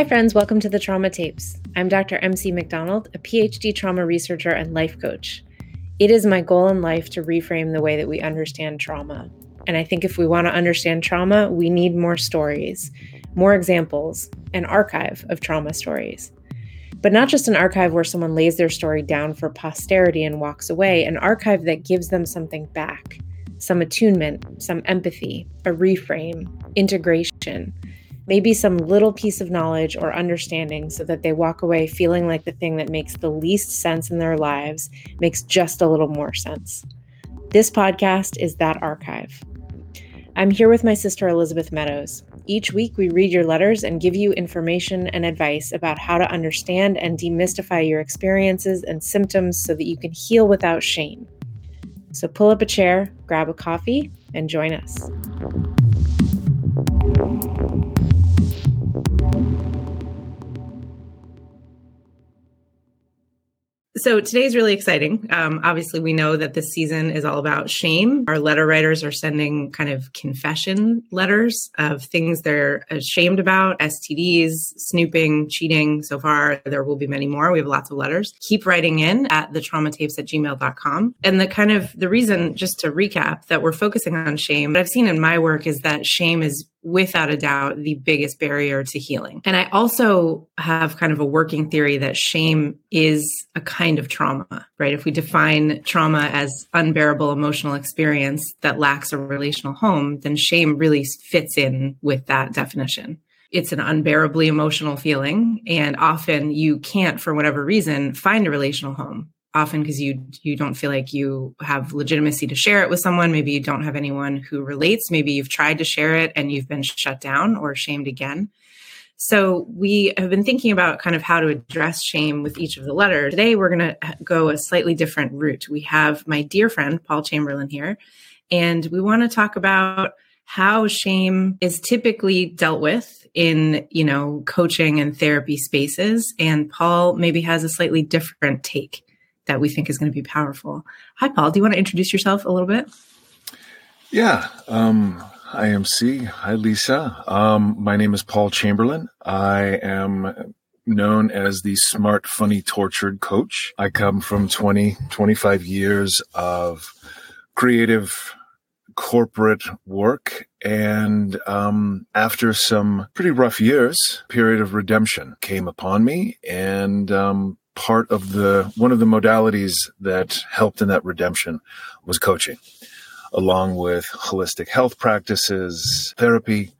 Hi friends, welcome to the Trauma Tapes. I'm Dr. MC McDonald, a PhD trauma researcher and life coach. It is my goal in life to reframe the way that we understand trauma. And I think if we want to understand trauma, we need more stories, more examples, an archive of trauma stories. But not just an archive where someone lays their story down for posterity and walks away, an archive that gives them something back, some attunement, some empathy, a reframe, integration. Maybe some little piece of knowledge or understanding so that they walk away feeling like the thing that makes the least sense in their lives makes just a little more sense. This podcast is that archive. I'm here with my sister, Elizabeth Meadows. Each week, we read your letters and give you information and advice about how to understand and demystify your experiences and symptoms so that you can heal without shame. So pull up a chair, grab a coffee, and join us. So today's really exciting. Obviously, we know that this season is all about shame. Our letter writers are sending kind of confession letters of things they're ashamed about, STDs, snooping, cheating. So far, there will be many more. We have lots of letters. Keep writing in at thetraumatapes@gmail.com. And the reason, just to recap, that we're focusing on shame, what I've seen in my work is that shame is without a doubt the biggest barrier to healing. And I also have kind of a working theory that shame is a kind of trauma, right? If we define trauma as unbearable emotional experience that lacks a relational home, then shame really fits in with that definition. It's an unbearably emotional feeling. And often you can't, for whatever reason, find a relational home. Often because you don't feel like you have legitimacy to share it with someone. Maybe you don't have anyone who relates. Maybe you've tried to share it and you've been shut down or shamed again. So we have been thinking about kind of how to address shame with each of the letters. Today, we're going to go a slightly different route. We have my dear friend, Paul Chamberlain here, and we want to talk about how shame is typically dealt with in, coaching and therapy spaces. And Paul maybe has a slightly different take that we think is going to be powerful. Hi, Paul. Do you want to introduce yourself a little bit? Yeah. Hi, MC. Hi, Lisa. My name is Paul Chamberlain. I am known as the smart, funny, tortured coach. I come from 25 years of creative corporate work and after some pretty rough years, period of redemption came upon me, and part of one of the modalities that helped in that redemption was coaching, along with holistic health practices, therapy,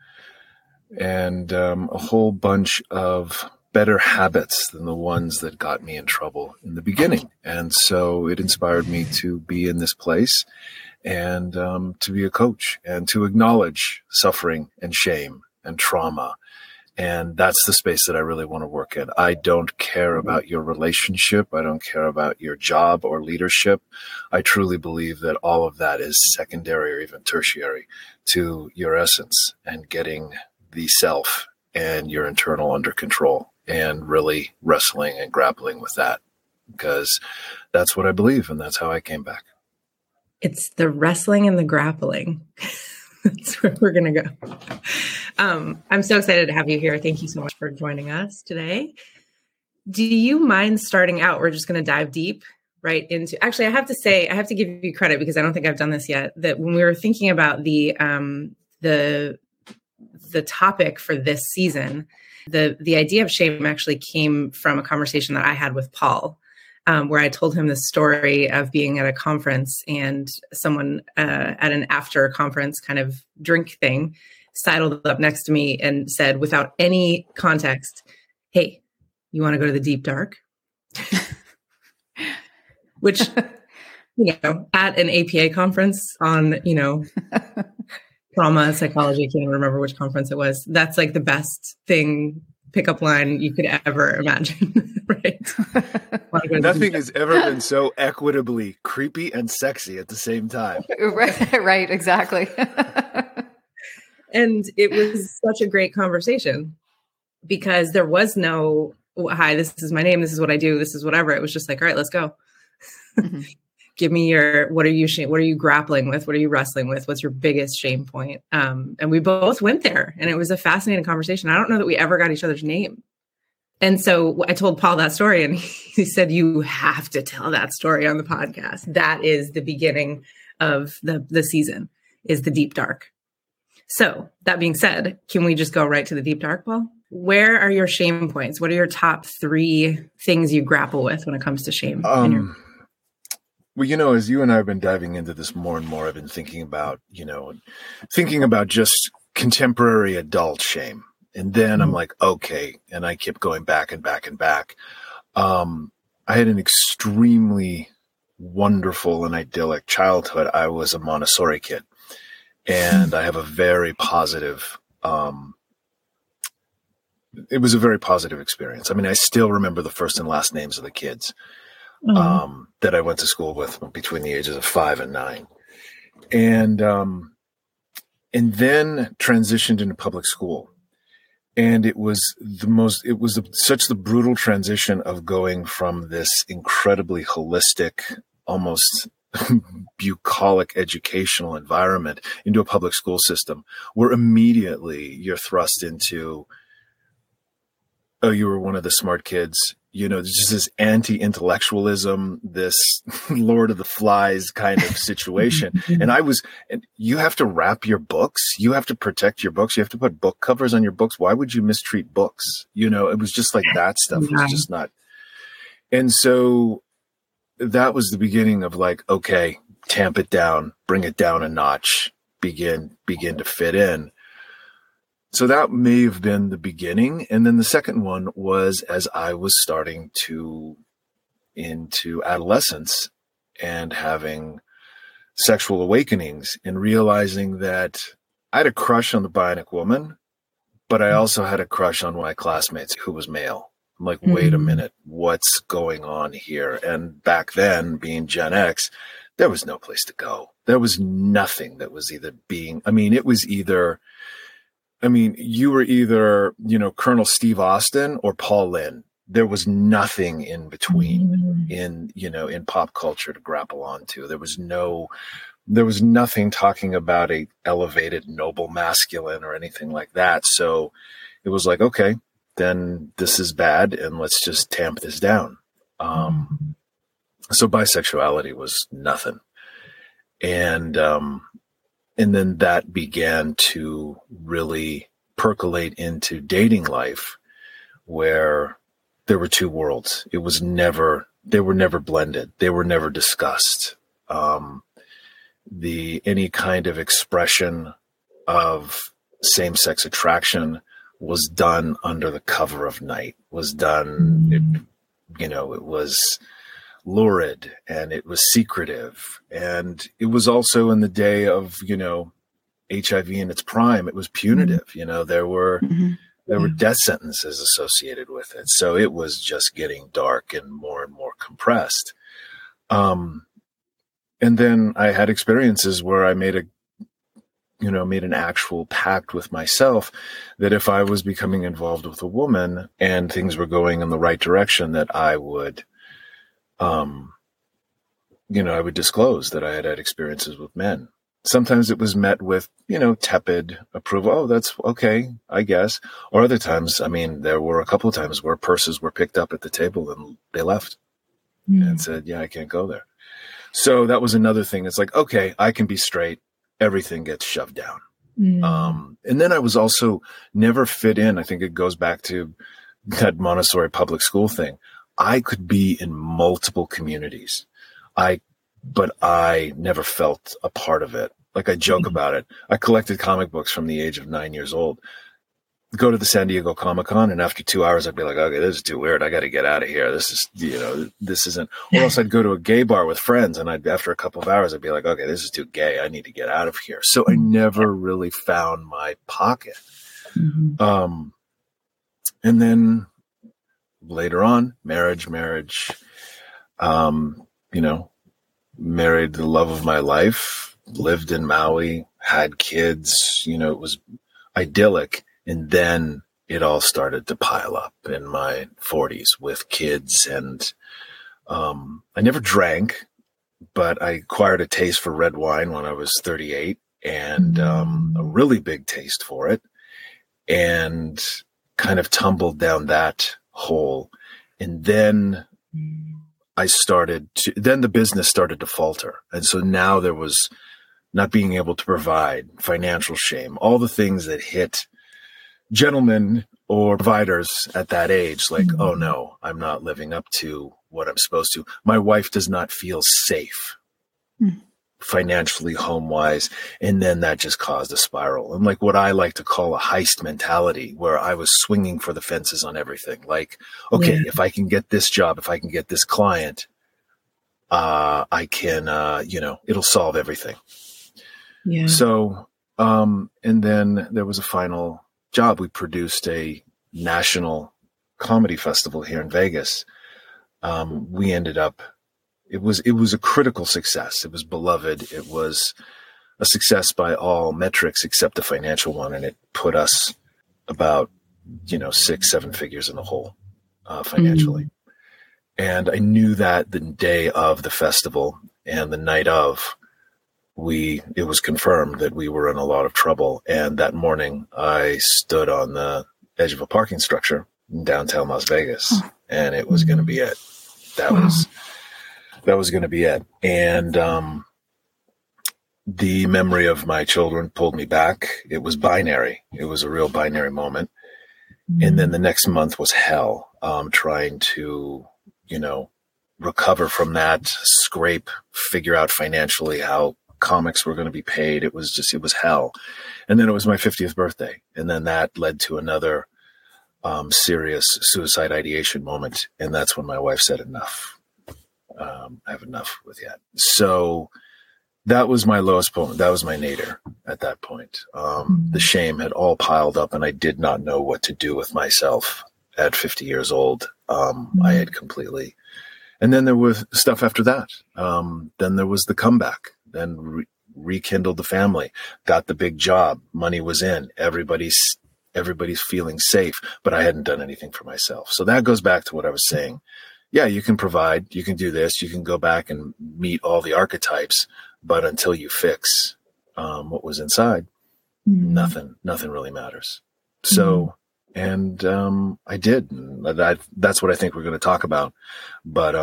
and a whole bunch of better habits than the ones that got me in trouble in the beginning. And so it inspired me to be in this place and to be a coach and to acknowledge suffering and shame and trauma. And that's the space that I really want to work in. I don't care about your relationship. I don't care about your job or leadership. I truly believe that all of that is secondary or even tertiary to your essence and getting the self and your internal under control and really wrestling and grappling with that, because that's what I believe. And that's how I came back. It's the wrestling and the grappling. That's where we're going to go. I'm so excited to have you here. Thank you so much for joining us today. Do you mind starting out? We're just going to dive deep right into, actually, I have to give you credit because I don't think I've done this yet, that when we were thinking about the topic for this season, the idea of shame actually came from a conversation that I had with Paul, where I told him the story of being at a conference and someone at an after conference kind of drink thing sidled up next to me and said, without any context, "Hey, you want to go to the deep dark?" Which, at an APA conference on, trauma, psychology, I can't even remember which conference it was. That's like the best thing, pickup line you could ever imagine, right? Nothing has ever been so equitably creepy and sexy at the same time. Right, exactly. And it was such a great conversation because there was no, hi, this is my name, this is what I do, this is whatever. It was just like, all right, let's go. Mm-hmm. Give me what are you grappling with? What are you wrestling with? What's your biggest shame point? And we both went there and it was a fascinating conversation. I don't know that we ever got each other's name. And so I told Paul that story and he said, you have to tell that story on the podcast. That is the beginning of the season, is the deep dark. So that being said, can we just go right to the deep dark, Paul? Where are your shame points? What are your top three things you grapple with when it comes to shame? Well, you know, as you and I have been diving into this more and more, I've been thinking about just contemporary adult shame. And then I'm like, okay. And I kept going back and back and back. I had an extremely wonderful and idyllic childhood. I was a Montessori kid, and I have a very positive, it was a very positive experience. I mean, I still remember the first and last names of the kids that I went to school with between the ages of 5 and 9. And then transitioned into public school. And it was such the brutal transition of going from this incredibly holistic, almost bucolic educational environment into a public school system where immediately you're thrust into, oh, you were one of the smart kids. You know, there's just this anti-intellectualism, this Lord of the Flies kind of situation. And you have to wrap your books. You have to protect your books. You have to put book covers on your books. Why would you mistreat books? You know, it was just like that stuff was just not. And so that was the beginning of like, okay, tamp it down, bring it down a notch, begin to fit in. So that may have been the beginning. And then the second one was as I was starting to into adolescence and having sexual awakenings and realizing that I had a crush on the bionic woman, but I also had a crush on one of my classmates who was male. I'm like, wait a minute, what's going on here? And back then, being Gen X, there was no place to go. There was nothing that was either being, I mean, it was either... I mean, you were either, you know, Colonel Steve Austin or Paul Lynde. There was nothing in between in pop culture to grapple onto. There was nothing talking about a elevated noble masculine or anything like that. So it was like, okay, then this is bad and let's just tamp this down. So bisexuality was nothing. And then that began to really percolate into dating life where there were two worlds. They were never blended. They were never discussed. Any kind of expression of same-sex attraction was done under the cover of night, it was lurid and it was secretive, and it was also in the day of HIV in its prime. It was punitive. There were death sentences associated with it, so it was just getting dark and more compressed. And then I had experiences where I made an actual pact with myself that if I was becoming involved with a woman and things were going in the right direction, that I would. I would disclose that I had had experiences with men. Sometimes it was met with, tepid approval. Oh, that's okay, I guess. Or other times, I mean, there were a couple of times where purses were picked up at the table and they left and said, yeah, I can't go there. So that was another thing. It's like, okay, I can be straight. Everything gets shoved down. And then I was also never fit in. I think it goes back to that Montessori public school thing. I could be in multiple communities, but I never felt a part of it. Like I joke about it. I collected comic books from the age of 9 years old. Go to the San Diego Comic-Con, and after 2 hours, I'd be like, okay, this is too weird. I got to get out of here. This isn't. Or else I'd go to a gay bar with friends, and after a couple of hours, I'd be like, okay, this is too gay. I need to get out of here. So I never really found my pocket. And then... later on, marriage, married the love of my life, lived in Maui, had kids, it was idyllic. And then it all started to pile up in my 40s with kids. And I never drank, but I acquired a taste for red wine when I was 38 and a really big taste for it, and kind of tumbled down that whole. And then I started to, then the business started to falter. And so now there was not being able to provide, financial shame, all the things that hit gentlemen or providers at that age, like, oh no, I'm not living up to what I'm supposed to. My wife does not feel safe financially, home-wise. And then that just caused a spiral. And like what I like to call a heist mentality, where I was swinging for the fences on everything. Like, okay, if I can get this job, if I can get this client, I can, you know, it'll solve everything. Yeah. So, and then there was a final job. We produced a national comedy festival here in Vegas. We ended up, it was a critical success. It was beloved. It was a success by all metrics except the financial one. And it put us about, you know, 6-7 figures in the hole, financially. And I knew that the day of the festival and the night of, it was confirmed that we were in a lot of trouble. And that morning I stood on the edge of a parking structure in downtown Las Vegas, and it was going to be it. That was going to be it. And, the memory of my children pulled me back. It was binary. It was a real binary moment. And then the next month was hell, trying to, you know, recover from that, scrape, figure out financially how comics were going to be paid. It was hell. And then it was my 50th birthday. And then that led to another, serious suicide ideation moment. And that's when my wife said, enough. I have enough with yet. So that was my lowest point. That was my nadir at that point. The shame had all piled up, and I did not know what to do with myself at 50 years old. I had completely, and then there was stuff after that. Then there was the comeback, then rekindled the family, got the big job, money was in, everybody's feeling safe, but I hadn't done anything for myself. So that goes back to what I was saying. Yeah, you can provide, you can do this, you can go back and meet all the archetypes, but until you fix what was inside, nothing really matters. So, and I did. That's what I think we're going to talk about. But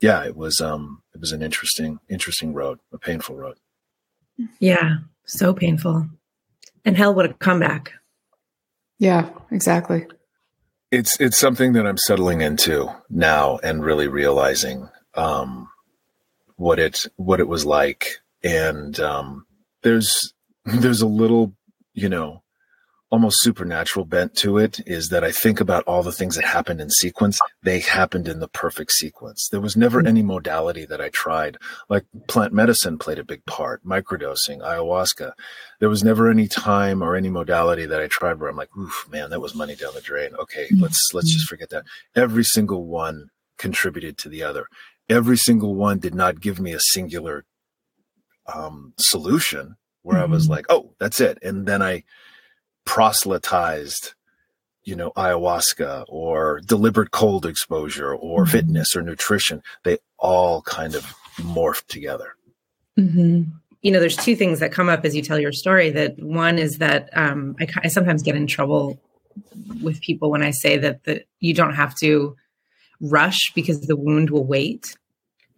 yeah, it was an interesting road, a painful road. Yeah, so painful. And hell, what a comeback. Yeah, exactly. It's something that I'm settling into now and really realizing what it was like. And there's a little, you know, almost supernatural bent to it, is that I think about all the things that happened in sequence. They happened in the perfect sequence. There was never any modality that I tried. Like plant medicine played a big part, microdosing, ayahuasca. There was never any time or any modality that I tried where I'm like, oof, man, that was money down the drain. Okay, let's just forget that. Every single one contributed to the other. Every single one did not give me a singular solution where I was like, oh, that's it. And then I proselytized, you know, ayahuasca or deliberate cold exposure or fitness or nutrition. They all kind of morphed together. You know, there's two things that come up as you tell your story. That one is that I sometimes get in trouble with people when I say that you don't have to rush because the wound will wait.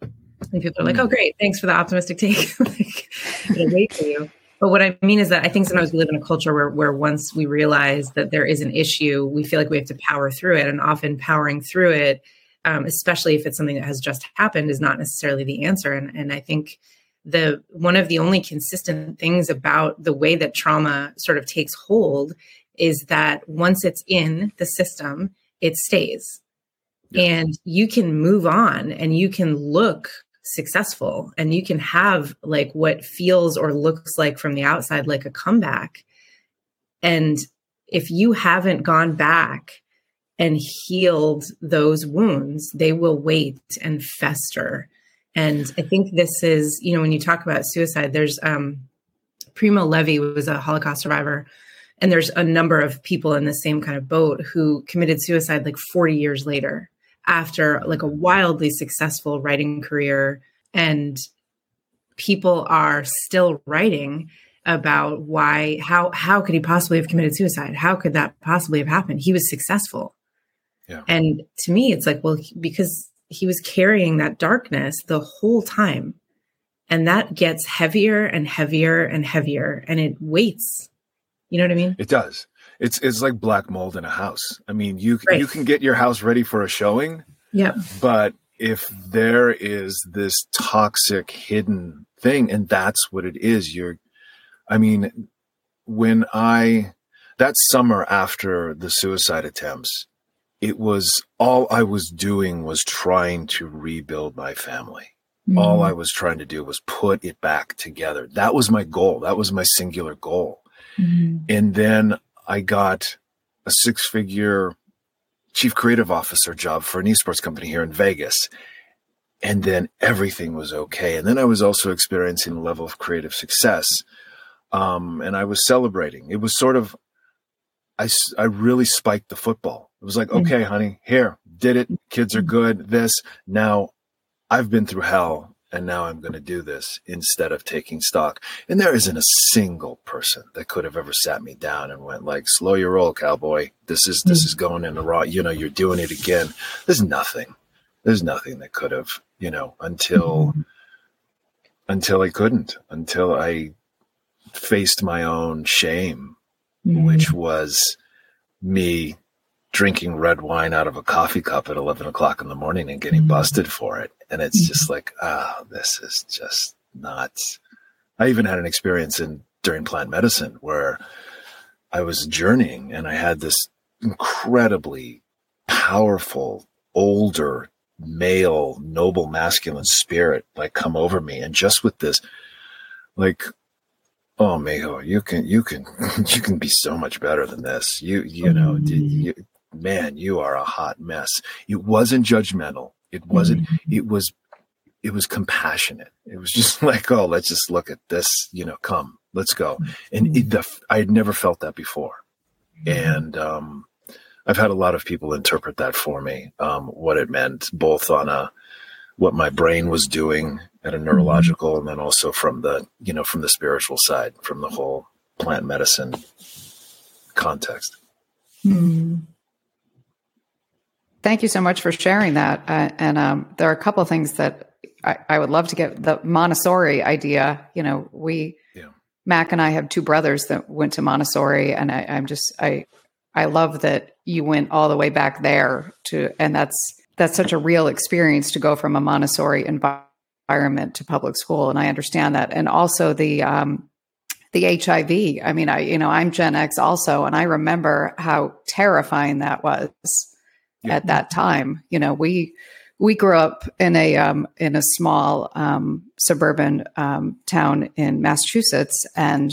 And people are like, oh, great. Thanks for the optimistic take. Like, it'll wait for you. But what I mean is that I think sometimes we live in a culture where once we realize that there is an issue, we feel like we have to power through it. And often powering through it, especially if it's something that has just happened, is not necessarily the answer. And I think one of the only consistent things about the way that trauma sort of takes hold is that once it's in the system, it stays. Yeah. And you can move on and you can look successful and you can have like what feels or looks like from the outside like a comeback. And if you haven't gone back and healed those wounds, they will wait and fester. And I think this is, you know, when you talk about suicide, there's Primo Levi was a Holocaust survivor, and there's a number of people in the same kind of boat who committed suicide like 40 years later, after like a wildly successful writing career. And people are still writing about how could he possibly have committed suicide? How could that possibly have happened? He was successful. Yeah. And to me, it's like, well, because he was carrying that darkness the whole time. And that gets heavier and heavier and heavier, and it weights. You know what I mean? It does. It's like black mold in a house. I mean, you can get your house ready for a showing. Yeah. But if there is this toxic hidden thing, and that's what it is, that summer after the suicide attempts, it was all I was doing was trying to rebuild my family. Mm-hmm. All I was trying to do was put it back together. That was my goal. That was my singular goal. Mm-hmm. And then I got a six-figure chief creative officer job for an esports company here in Vegas. And then everything was okay. And then I was also experiencing a level of creative success. And I was celebrating. It was sort of, I really spiked the football. It was like, okay, honey, here, did it. Kids are good. This, now I've been through hell and now I'm going to do this instead of taking stock. And there isn't a single person that could have ever sat me down and went like, slow your roll, cowboy. This is going in the wrong, you're doing it again. There's nothing that could have, until I couldn't, until I faced my own shame, which was me drinking red wine out of a coffee cup at 11 o'clock in the morning and getting busted for it. And it's just like, this is just not. I even had an experience during plant medicine where I was journeying and I had this incredibly powerful, older male, noble, masculine spirit, like come over me. And just with this, like, oh, Mijo, you can be so much better than this. Man, you are a hot mess. It wasn't judgmental. It wasn't, it was compassionate. It was just like, oh, let's just look at this, come, let's go. And I had never felt that before. And, I've had a lot of people interpret that for me, what it meant, both on what my brain was doing at a neurological, and then also from the, from the spiritual side, from the whole plant medicine context. Mm. Thank you so much for sharing that. There are a couple of things that I would love to get. The Montessori idea, Mac and I have two brothers that went to Montessori, and I love that you went all the way back there to, and that's such a real experience to go from a Montessori environment to public school. And I understand that. And also the HIV, I mean, I'm Gen X also, and I remember how terrifying that was. Yeah. At that time, we grew up in a small suburban town in Massachusetts, and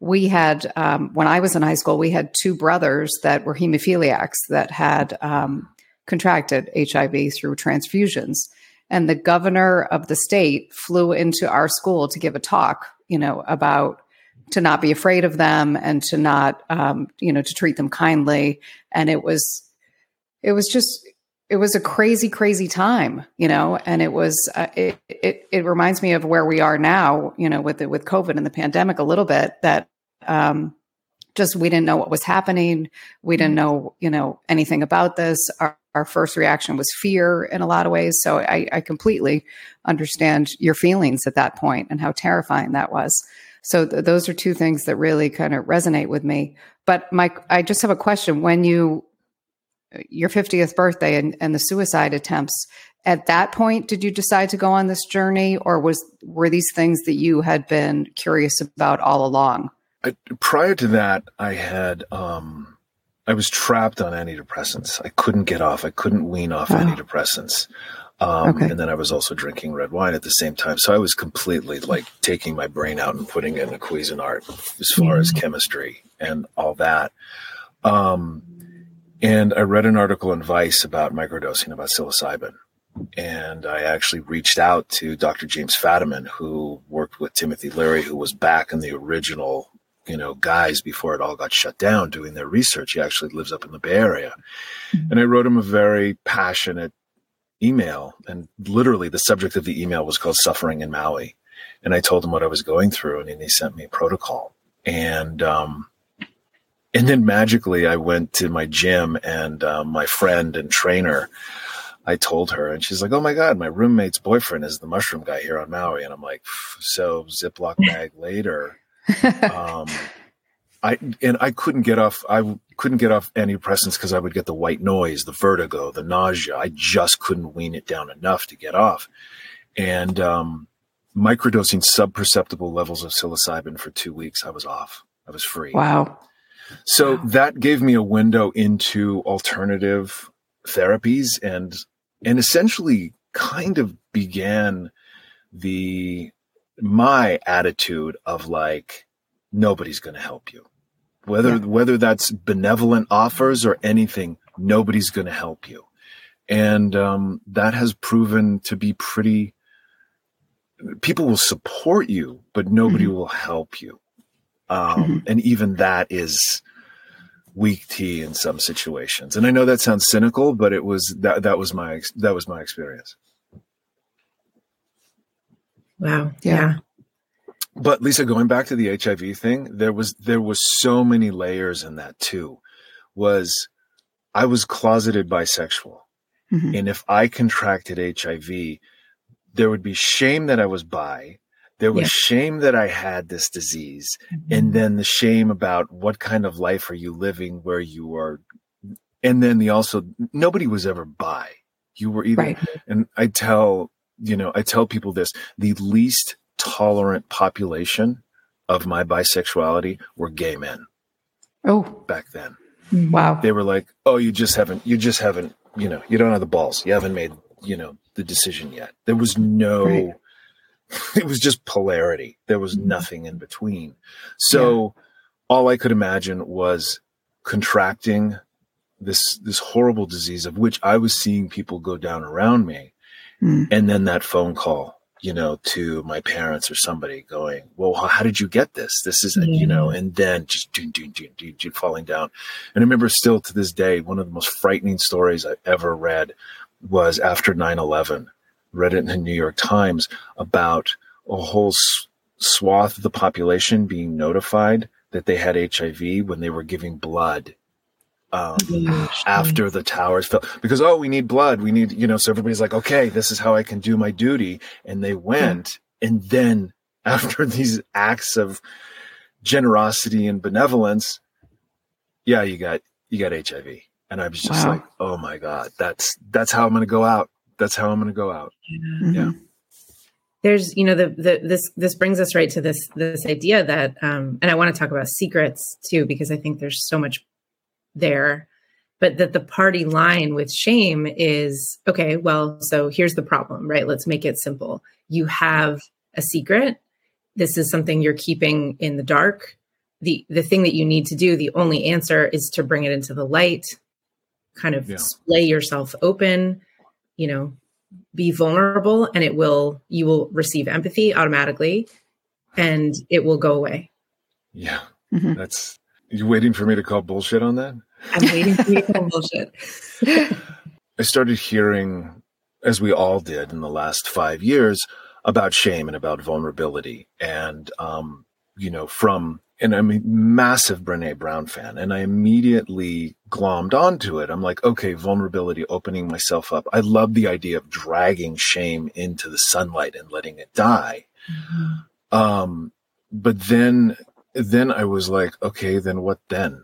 we had when I was in high school, we had two brothers that were hemophiliacs that had contracted HIV through transfusions, and the governor of the state flew into our school to give a talk, about to not be afraid of them and to not to treat them kindly, and it was. It was a crazy, crazy time, and it was, it reminds me of where we are now, with COVID and the pandemic a little bit, that just, we didn't know what was happening. We didn't know, anything about this. Our first reaction was fear in a lot of ways. So I completely understand your feelings at that point and how terrifying that was. So those are two things that really kind of resonate with me. But Mike, I just have a question. When your 50th birthday and the suicide attempts, at that point, did you decide to go on this journey, or were these things that you had been curious about all along? Prior to that, I had, I was trapped on antidepressants. I couldn't get off. I couldn't wean off antidepressants. Okay. And then I was also drinking red wine at the same time. So I was completely like taking my brain out and putting it in a Cuisinart as far as chemistry and all that. And I read an article in Vice about microdosing, about psilocybin. And I actually reached out to Dr. James Fadiman, who worked with Timothy Leary, who was back in the original, guys before it all got shut down doing their research. He actually lives up in the Bay Area. And I wrote him a very passionate email. And literally the subject of the email was called Suffering in Maui. And I told him what I was going through, and then he sent me a protocol. And And then magically, I went to my gym, and my friend and trainer, I told her, and she's like, "Oh my God, my roommate's boyfriend is the mushroom guy here on Maui." And I'm like, so Ziploc bag later, I couldn't get off. I couldn't get off antidepressants because I would get the white noise, the vertigo, the nausea. I just couldn't wean it down enough to get off. And microdosing subperceptible levels of psilocybin for 2 weeks, I was off. I was free. Wow. So that gave me a window into alternative therapies, and essentially kind of began my attitude of like, nobody's going to help you. Whether that's benevolent offers or anything, nobody's going to help you. And that has proven to be pretty, people will support you, but nobody will help you. And even that is weak tea in some situations. And I know that sounds cynical, but it was that was my experience. Wow. Yeah. But Lisa, going back to the HIV thing, there was so many layers in that too. I was closeted bisexual. Mm-hmm. And if I contracted HIV, there would be shame that I was bi. There was shame that I had this disease, and then the shame about what kind of life are you living where you are. And then nobody was ever bi. You were either, and I tell people this, the least tolerant population of my bisexuality were gay men. Oh, back then. Wow. They were like, "Oh, you just haven't, you don't have the balls. You haven't made, the decision yet." There was no, it was just polarity. There was nothing in between. So all I could imagine was contracting this horrible disease of which I was seeing people go down around me. And then that phone call, to my parents or somebody going, "Well, how did you get this? This is, and then just falling down. And I remember still to this day, one of the most frightening stories I've ever read was after 9/11. Read it in the New York Times about a whole swath of the population being notified that they had HIV when they were giving blood after the towers fell, because, we need blood. We need, so everybody's like, "Okay, this is how I can do my duty." And they went. And then after these acts of generosity and benevolence, you got HIV. And I was just like, "Oh my God, that's how I'm going to go out. That's how I'm going to go out." Yeah. There's, this brings us right to this idea that, and I want to talk about secrets too, because I think there's so much there, but that the party line with shame is, okay, well, so here's the problem, right? Let's make it simple. You have a secret. This is something you're keeping in the dark. The thing that you need to do, the only answer is to bring it into the light, kind of splay yourself open, be vulnerable, and you will receive empathy automatically, and it will go away. Yeah. Mm-hmm. You waiting for me to call bullshit on that? I'm waiting for you to call bullshit. I started hearing, as we all did in the last 5 years, about shame and about vulnerability. And, and I'm a massive Brene Brown fan, and I immediately glommed onto it. I'm like, okay, vulnerability, opening myself up. I love the idea of dragging shame into the sunlight and letting it die. Mm-hmm. But then I was like, okay, then what then?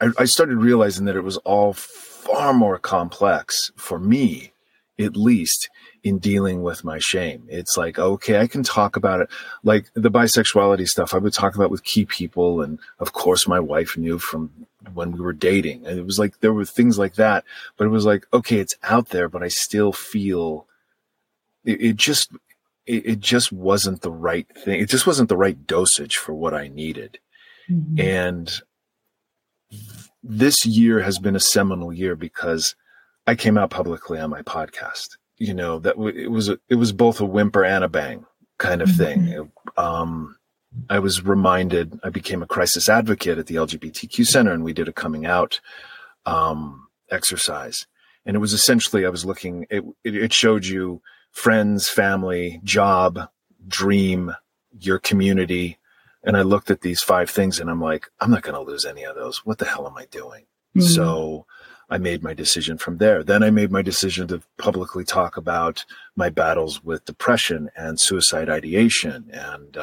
I started realizing that it was all far more complex for me, at least, in dealing with my shame. It's like, okay, I can talk about it. Like the bisexuality stuff I would talk about with key people. And of course my wife knew from when we were dating, and it was like, there were things like that, but it was like, okay, it's out there, but I still feel it just wasn't the right thing. It just wasn't the right dosage for what I needed. Mm-hmm. And this year has been a seminal year because I came out publicly on my podcast. It was both a whimper and a bang kind of thing. I was reminded, I became a crisis advocate at the LGBTQ Center, and we did a coming out exercise. And it was essentially, I was looking, it showed you friends, family, job, dream, your community, And I looked at these five things and I'm like, I'm not going to lose any of those. What the hell am I doing? Mm-hmm. So I made my decision from there. Then I made my decision to publicly talk about my battles with depression and suicide ideation. And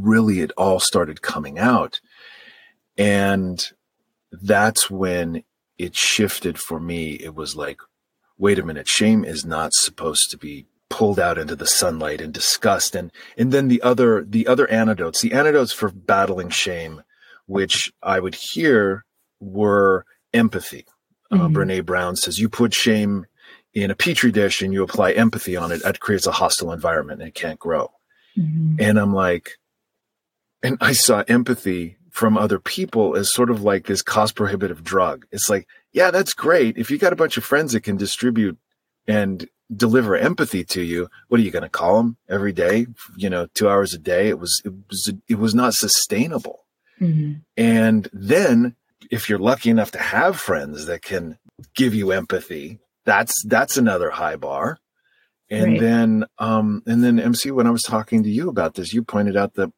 really it all started coming out. And that's when it shifted for me. It was like, wait a minute, shame is not supposed to be pulled out into the sunlight and discussed. And then the other antidotes, the antidotes for battling shame, which I would hear were empathy. Brene Brown says, you put shame in a petri dish and you apply empathy on it, that creates a hostile environment and it can't grow. Mm-hmm. And I'm like, and I saw empathy from other people as sort of like this cost prohibitive drug. It's like, yeah, that's great. If you got a bunch of friends that can distribute and deliver empathy to you, what are you going to call them every day? You know, 2 hours a day. It was not sustainable. Mm-hmm. And then if you're lucky enough to have friends that can give you empathy, that's another high bar. And right. then MC, when I was talking to you about this, you pointed out the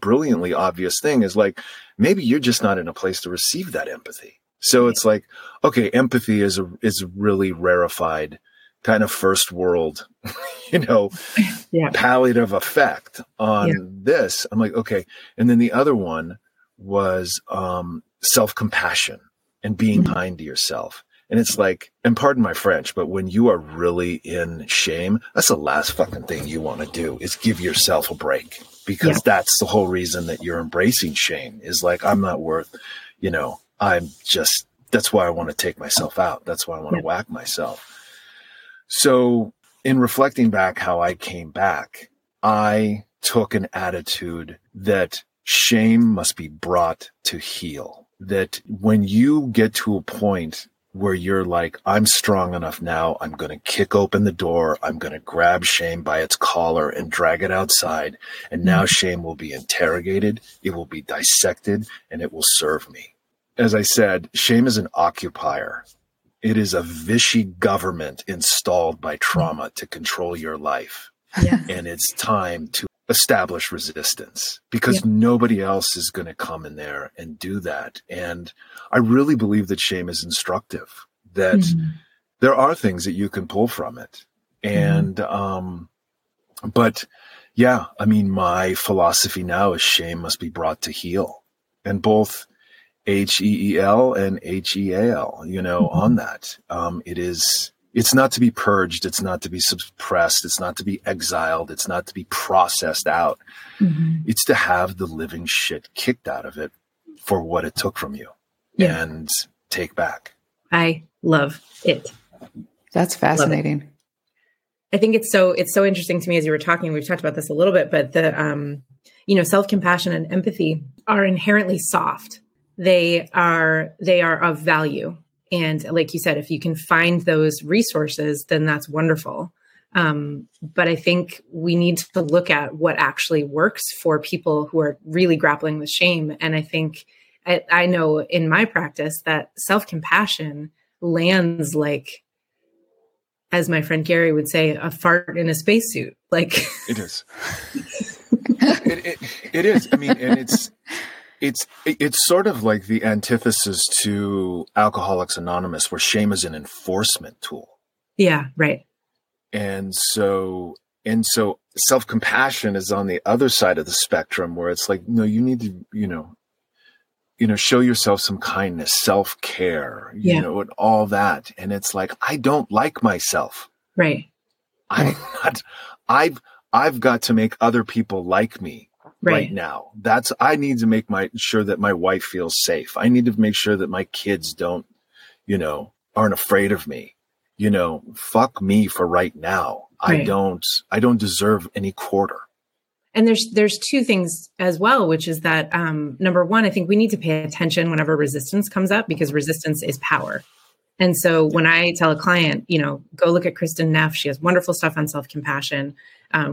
brilliantly obvious thing is like, maybe you're just not in a place to receive that empathy. So right. It's like, okay, empathy is a really rarefied kind of first world, palliative effect on this. I'm like, okay. And then the other one was, self-compassion and being kind to yourself. And it's like, and pardon my French, but when you are really in shame, that's the last fucking thing you want to do is give yourself a break, because that's the whole reason that you're embracing shame is like, I'm not worth, that's why I want to take myself out. That's why I want to whack myself. So in reflecting back how I came back, I took an attitude that shame must be brought to heal. That when you get to a point where you're like, I'm strong enough now, I'm going to kick open the door, I'm going to grab shame by its collar and drag it outside. And now shame will be interrogated, it will be dissected, and it will serve me. As I said, shame is an occupier. It is a Vichy government installed by trauma to control your life. Yeah. And it's time to establish resistance, because nobody else is going to come in there and do that. And I really believe that shame is instructive, that there are things that you can pull from it. And, my philosophy now is shame must be brought to heal, and both H-E-E-L and H-E-A-L, on that. It's not to be purged. It's not to be suppressed. It's not to be exiled. It's not to be processed out. Mm-hmm. It's to have the living shit kicked out of it for what it took from you and take back. I love it. That's fascinating. I think it's so interesting to me as you were talking, we've talked about this a little bit, but the, self-compassion and empathy are inherently soft. They are of value. And like you said, if you can find those resources, then that's wonderful. But I think we need to look at what actually works for people who are really grappling with shame. And I think I know in my practice that self-compassion lands like, as my friend Gary would say, a fart in a spacesuit. Like it is. It is. I mean, and it's sort of like the antithesis to Alcoholics Anonymous, where shame is an enforcement tool. Yeah, right. And so self-compassion is on the other side of the spectrum, where it's like, no, you need to, show yourself some kindness, self-care, and all that. And it's like, I don't like myself. Right. I've got to make other people like me. Right now, I need to make sure that my wife feels safe. I need to make sure that my kids don't, aren't afraid of me. Fuck me for right now. Right. I don't deserve any quarter. And there's two things as well, which is that number one, I think we need to pay attention whenever resistance comes up, because resistance is power. And so when I tell a client, go look at Kristen Neff, she has wonderful stuff on self-compassion.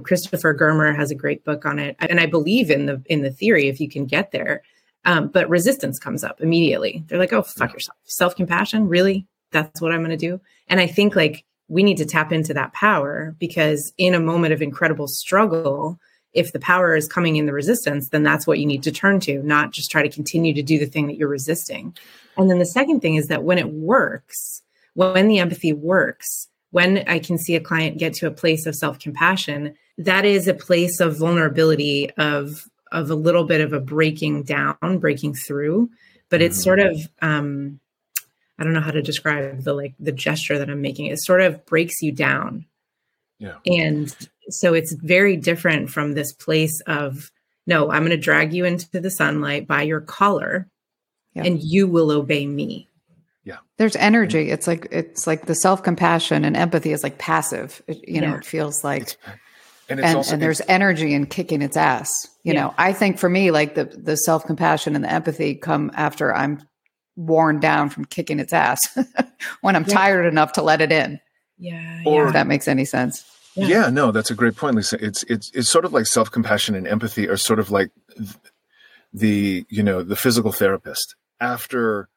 Christopher Germer has a great book on it. And I believe in the theory, if you can get there, but resistance comes up immediately. They're like, oh, fuck yourself. Self-compassion. Really? That's what I'm going to do. And I think like we need to tap into that power, because in a moment of incredible struggle, if the power is coming in the resistance, then that's what you need to turn to, not just try to continue to do the thing that you're resisting. And then the second thing is that when it works, when the empathy works, when I can see a client get to a place of self-compassion, that is a place of vulnerability, of a little bit of a breaking down, breaking through. But it's sort of, I don't know how to describe the gesture that I'm making. It sort of breaks you down. Yeah. And so it's very different from this place of, no, I'm going to drag you into the sunlight by your collar, yeah, and you will obey me. Yeah. There's energy. It's like the self-compassion and empathy is like passive. It feels like, and there's energy in kicking its ass. You know, I think for me, like the self-compassion and the empathy come after I'm worn down from kicking its ass when I'm tired enough to let it in. Yeah. Or, if that makes any sense. Yeah. Yeah, no, that's a great point, Lisa. It's sort of like self-compassion and empathy are sort of like the physical therapist after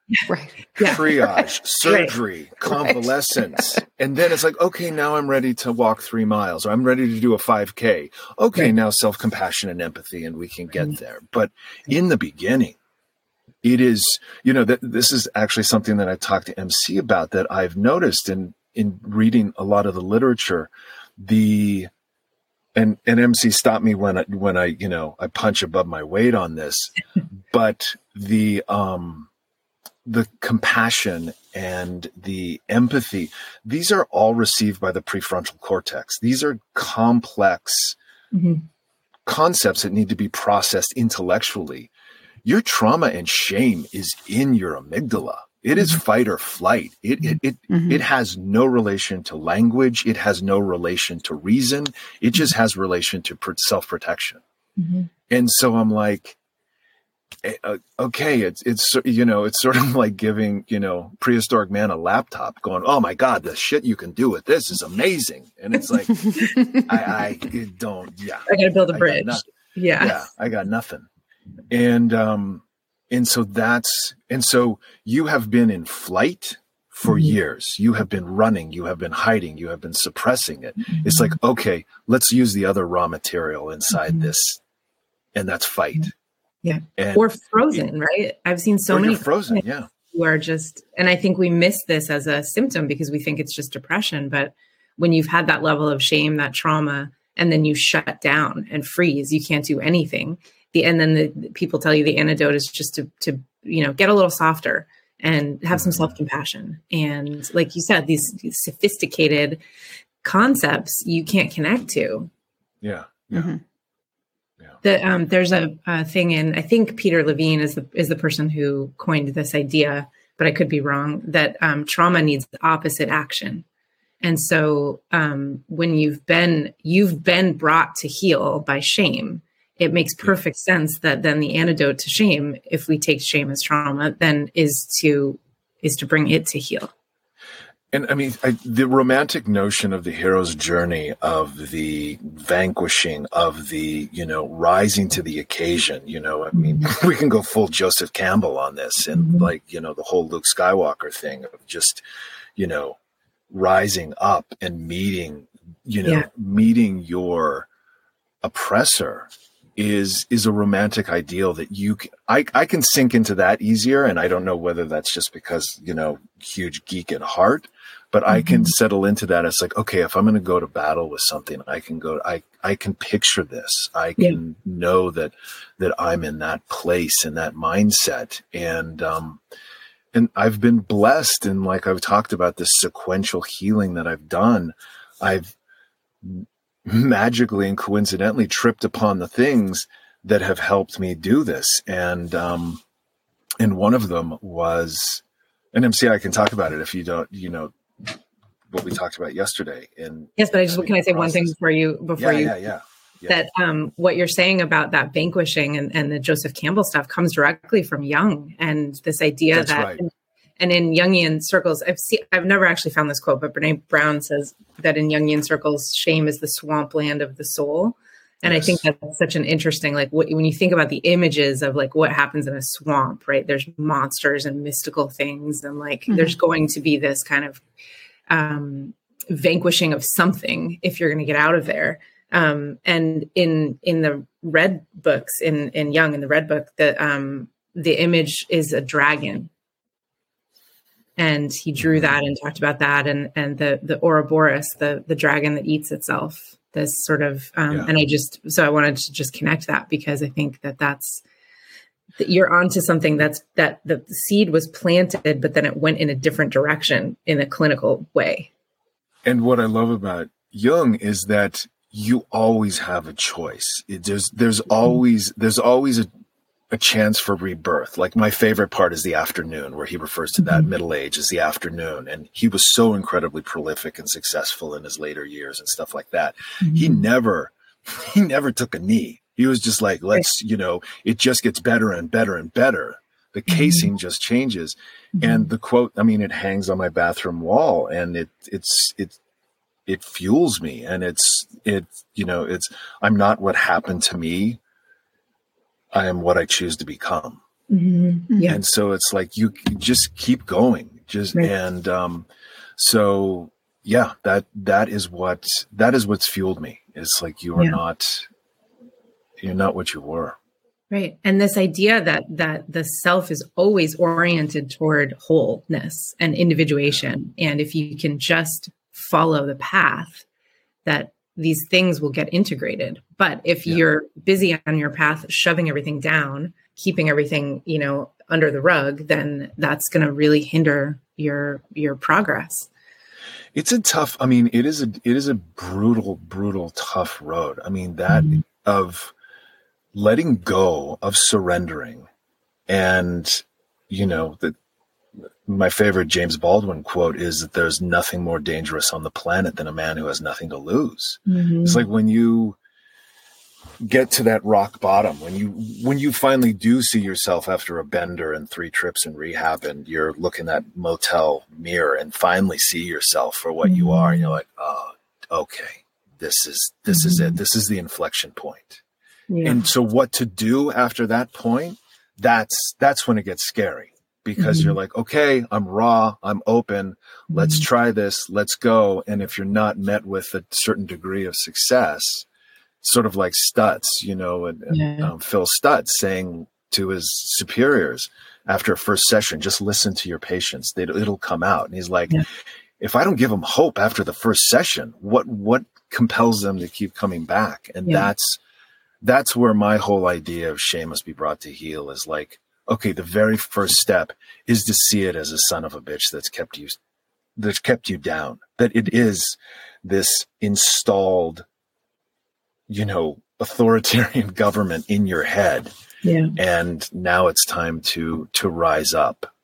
triage, surgery, convalescence. And then it's like, okay, now I'm ready to walk 3 miles, or I'm ready to do a 5K. Okay, now self-compassion and empathy, and we can get there. But in the beginning, it is, this is actually something that I talked to MC about that I've noticed in reading a lot of the literature, and MC stopped me when I punch above my weight on this, but the compassion and the empathy, these are all received by the prefrontal cortex. These are complex concepts that need to be processed intellectually. Your trauma and shame is in your amygdala. It is fight or flight. It has no relation to language. It has no relation to reason. It just has relation to self-protection. Mm-hmm. And so I'm like, okay, it's sort of like giving, prehistoric man a laptop going, oh my God, the shit you can do with this is amazing. And it's like, I got to build a bridge. Yeah. I got nothing. And so you have been in flight for years. You have been running, you have been hiding, you have been suppressing it. It's like, okay, let's use the other raw material inside this. And that's fight. Yeah. And or frozen, right? I've seen so many frozen, who are just, and I think we miss this as a symptom because we think it's just depression. But when you've had that level of shame, that trauma, and then you shut down and freeze, you can't do anything. And then the people tell you the antidote is just to get a little softer and have some self-compassion. And like you said, these sophisticated concepts you can't connect to. Yeah. Yeah. Mm-hmm. Yeah. There's a thing in, I think Peter Levine is the person who coined this idea, but I could be wrong, that trauma needs the opposite action. And so when you've been brought to heal by shame, it makes perfect sense that then the antidote to shame, if we take shame as trauma, then is to bring it to heal. And I mean, the romantic notion of the hero's journey, of the vanquishing, of the, rising to the occasion, I mean, we can go full Joseph Campbell on this and the whole Luke Skywalker thing of just, rising up and meeting your oppressor is a romantic ideal that I can sink into that easier. And I don't know whether that's just because, huge geek at heart, but I can settle into that. It's like, okay, if I'm going to go to battle with something, I can picture this. I can know that I'm in that place and that mindset. And I've been blessed. And like I've talked about this sequential healing that I've done, I've magically and coincidentally tripped upon the things that have helped me do this. And one of them was, and MC, I can talk about it if you don't, what we talked about yesterday. But can I say one thing before you? Yeah. That what you're saying about that vanquishing and the Joseph Campbell stuff comes directly from Jung and this idea and in Jungian circles, I've never actually found this quote, but Brene Brown says that in Jungian circles, shame is the swampland of the soul. And I think that's such an interesting, when you think about the images of what happens in a swamp, right? There's monsters and mystical things. And there's going to be this kind of vanquishing of something if you're going to get out of there. And in the red books, in Jung, in the red book, the image is a dragon. And he drew that and talked about that. And the Ouroboros, the dragon that eats itself, this sort of, and so I wanted to just connect that, because I think that you're onto something that the seed was planted, but then it went in a different direction in a clinical way. And what I love about Jung is that you always have a choice. There's always a chance for rebirth. Like, my favorite part is the afternoon, where he refers to that middle age as the afternoon. And he was so incredibly prolific and successful in his later years and stuff like that. Mm-hmm. He never took a knee. He was just like, it just gets better and better and better. The casing just changes. Mm-hmm. And the quote, I mean, it hangs on my bathroom wall, and it fuels me. And I'm not what happened to me. I am what I choose to become. Mm-hmm. Yeah. And so it's like, you just keep going. That is what's fueled me. It's like, you are not what you were. Right. And this idea that the self is always oriented toward wholeness and individuation. And if you can just follow the path, that these things will get integrated. But if you're busy on your path, shoving everything down, keeping everything, under the rug, then that's going to really hinder your progress. It's a tough, it is a brutal, tough road. I mean, that of letting go, of surrendering, and, my favorite James Baldwin quote is that there's nothing more dangerous on the planet than a man who has nothing to lose. Mm-hmm. It's like, when you get to that rock bottom, when you finally do see yourself after a bender and 3 trips in rehab, and you're looking at motel mirror and finally see yourself for what you are, and you're like, oh, okay, this is it. This is the inflection point. Yeah. And so what to do after that point, that's when it gets scary. Because you're like, okay, I'm raw, I'm open, let's try this, let's go. And if you're not met with a certain degree of success, sort of like Stutz, Phil Stutz saying to his superiors after a first session, just listen to your patients, it'll come out. And he's like, if I don't give them hope after the first session, what compels them to keep coming back? And that's where my whole idea of shame must be brought to heal is like, okay, the very first step is to see it as a son of a bitch that's kept you down. That it is this installed, authoritarian government in your head. Yeah. And now it's time to rise up.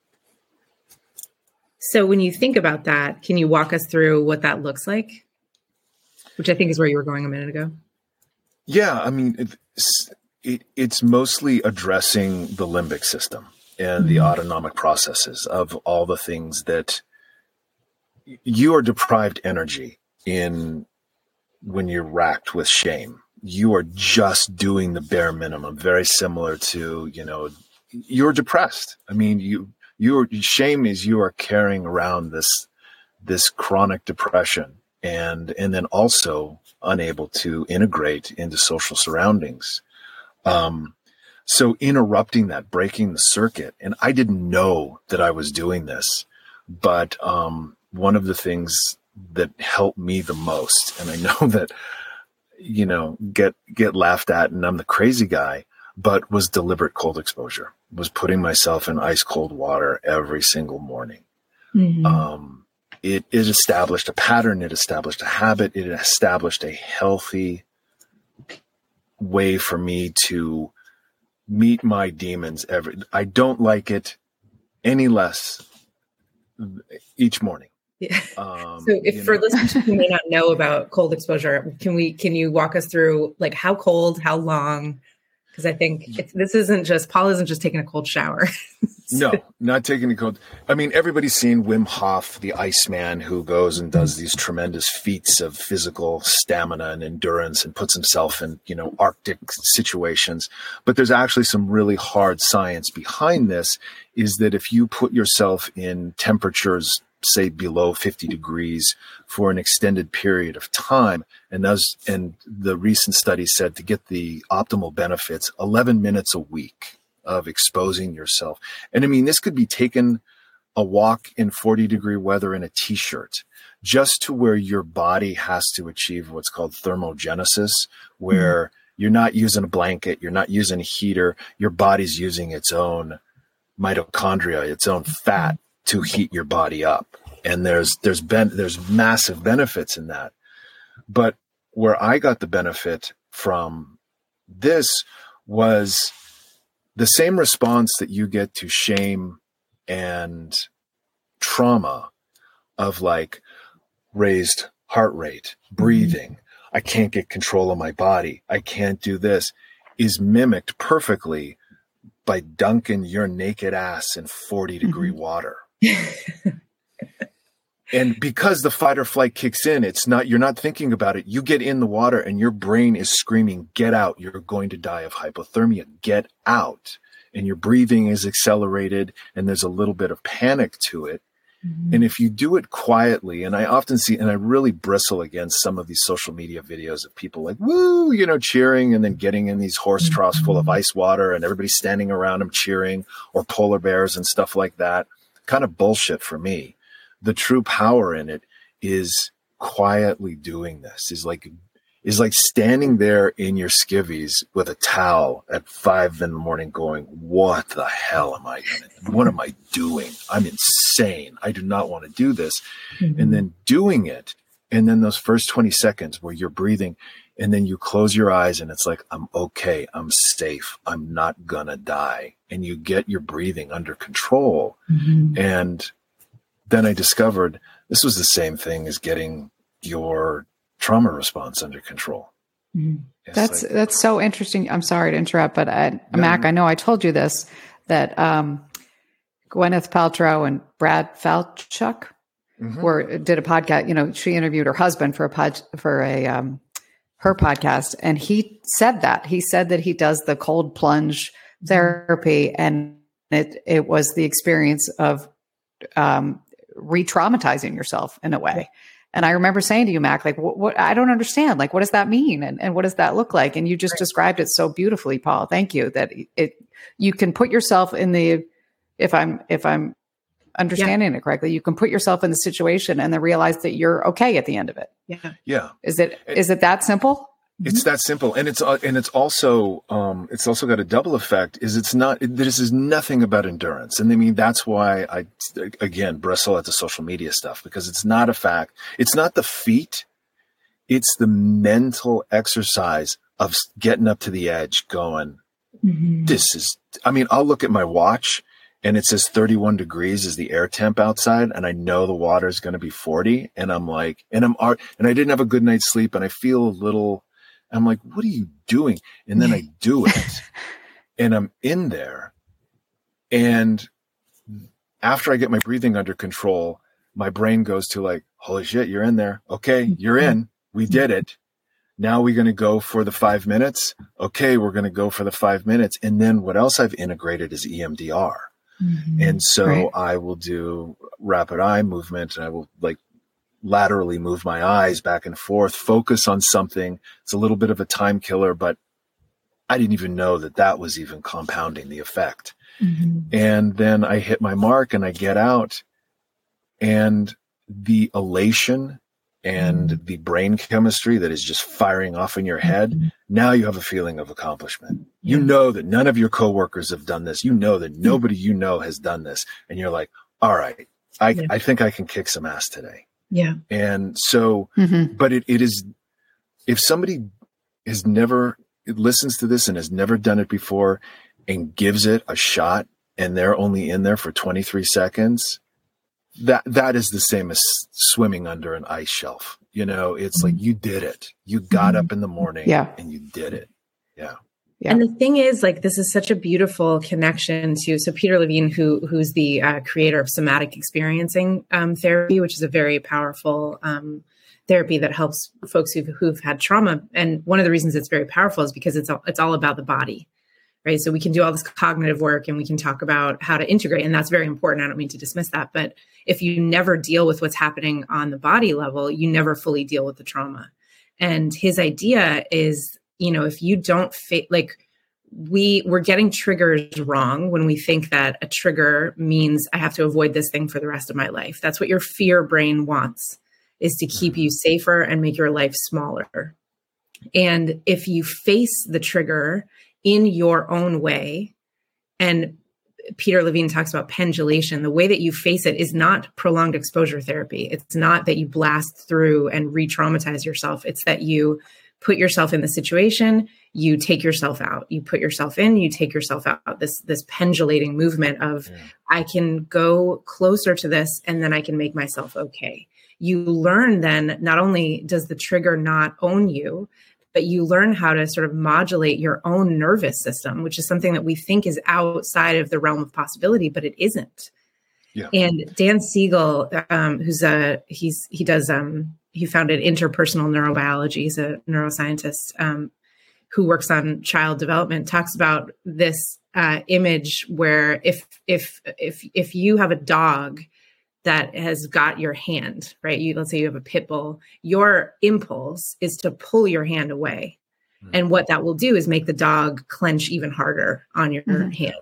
So when you think about that, can you walk us through what that looks like? Which I think is where you were going a minute ago. Yeah, I mean, it's mostly addressing the limbic system and the autonomic processes of all the things that you are deprived energy in when you're racked with shame. You are just doing the bare minimum, very similar to, you're depressed. I mean, shame is you are carrying around this chronic depression and then also unable to integrate into social surroundings. So interrupting that, breaking the circuit, and I didn't know that I was doing this, but one of the things that helped me the most, and I know that, get laughed at and I'm the crazy guy, but was deliberate cold exposure, was putting myself in ice cold water every single morning. Mm-hmm. It established a pattern, it established a habit, it established a healthy way for me to meet my demons I don't like it any less each morning. Yeah. So if for listeners who may not know about cold exposure, can you walk us through, like, how cold, how long? Because I think Paul isn't just taking a cold shower. No, not taking a cold. I mean, everybody's seen Wim Hof, the Iceman, who goes and does these tremendous feats of physical stamina and endurance and puts himself in, Arctic situations. But there's actually some really hard science behind this, is that if you put yourself in temperatures say below 50 degrees for an extended period of time. And the recent study said to get the optimal benefits, 11 minutes a week of exposing yourself. And I mean, this could be taken a walk in 40 degree weather in a t-shirt, just to where your body has to achieve what's called thermogenesis, where you're not using a blanket, you're not using a heater, your body's using its own mitochondria, its own fat to heat your body up. And there's massive benefits in that. But where I got the benefit from this was the same response that you get to shame and trauma of, like, raised heart rate, breathing, I can't get control of my body, I can't do this, is mimicked perfectly by dunking your naked ass in 40 degree water. And because the fight or flight kicks in, you're not thinking about it. You get in the water and your brain is screaming, get out, you're going to die of hypothermia, get out. And your breathing is accelerated and there's a little bit of panic to it. And if you do it quietly, and I often see, and I really bristle against some of these social media videos of people like, woo, you know, cheering, and then getting in these horse troughs full of ice water and everybody standing around them cheering, or polar bears and stuff like that. Kind of bullshit for me. The true power in it is quietly doing this, is like standing there in your skivvies with a towel at 5 in the morning going, what the hell am I going to do? What am I doing? I'm insane. I do not want to do this. And then doing it. And then those first 20 seconds where you're breathing and then you close your eyes and it's like, I'm okay. I'm safe. I'm not going to die. And you get your breathing under control. And then I discovered this was the same thing as getting your trauma response under control. That's so interesting. I'm sorry to interrupt, but Mac, I know I told you this, that Gwyneth Paltrow and Brad Falchuk did a podcast. You know, she interviewed her husband for her podcast, and he said that he does the cold plunge therapy, and it was the experience of re-traumatizing yourself in a way. And I remember saying to you, Mac, like, what I don't understand. Like, what does that mean? And what does that look like? And you just described it so beautifully, Paul. Thank you. That you can put yourself in the, if I'm understanding it correctly, you can put yourself in the situation and then realize that you're okay at the end of it. Yeah. Is it that simple? It's that simple. And it's also got a double effect. This is nothing about endurance. And I mean, that's why I, again, bristle at the social media stuff, because it's not a fact. It's not the feat. It's the mental exercise of getting up to the edge going, I'll look at my watch and it says 31 degrees is the air temp outside. And I know the water is going to be 40. And I'm like, and I didn't have a good night's sleep and I feel a little, I'm like, what are you doing? And then I do it and I'm in there. And after I get my breathing under control, my brain goes to like, holy shit, you're in there. Okay. You're in, we did it. Now we're going to go for the 5 minutes. Okay. We're going to go for the 5 minutes. And then what else I've integrated is EMDR. And so I will do rapid eye movement and I will like laterally move my eyes back and forth, focus on something. It's a little bit of a time killer, but I didn't even know that was even compounding the effect. And then I hit my mark and I get out, and the elation and the brain chemistry that is just firing off in your head. Now you have a feeling of accomplishment. You know that none of your coworkers have done this. You know that nobody you know has done this. And you're like, all right, I think I can kick some ass today. Yeah. And so, but it is, if somebody listens to this and has never done it before and gives it a shot and they're only in there for 23 seconds, that is the same as swimming under an ice shelf. You know, it's like, you did it. You got up in the morning and you did it. Yeah. Yeah. And the thing is, like, this is such a beautiful connection to, so Peter Levine, who's the creator of somatic experiencing therapy, which is a very powerful therapy that helps folks who've had trauma. And one of the reasons it's very powerful is because it's all about the body, right? So we can do all this cognitive work and we can talk about how to integrate. And that's very important. I don't mean to dismiss that. But if you never deal with what's happening on the body level, you never fully deal with the trauma. And his idea is, you know, if you don't we're getting triggers wrong when we think that a trigger means I have to avoid this thing for the rest of my life. That's what your fear brain wants, is to keep you safer and make your life smaller. And if you face the trigger in your own way, and Peter Levine talks about pendulation, the way that you face it is not prolonged exposure therapy. It's not that you blast through and re-traumatize yourself. It's that you put yourself in the situation, you take yourself out, you put yourself in, you take yourself out, this pendulating movement of, I can go closer to this and then I can make myself okay. You learn then, not only does the trigger not own you, but you learn how to sort of modulate your own nervous system, which is something that we think is outside of the realm of possibility, but it isn't. Yeah. And Dan Siegel, he founded Interpersonal Neurobiology. He's a neuroscientist who works on child development, talks about this image where if you have a dog that has got your hand, right? Let's say you have a pit bull, your impulse is to pull your hand away. Mm-hmm. And what that will do is make the dog clench even harder on your hand.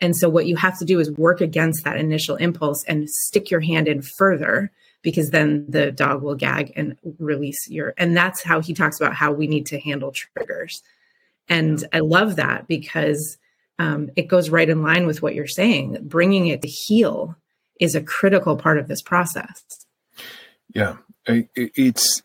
And so what you have to do is work against that initial impulse and stick your hand in further, because then the dog will gag and release and that's how he talks about how we need to handle triggers. And I love that because it goes right in line with what you're saying. Bringing it to heal is a critical part of this process. Yeah. It's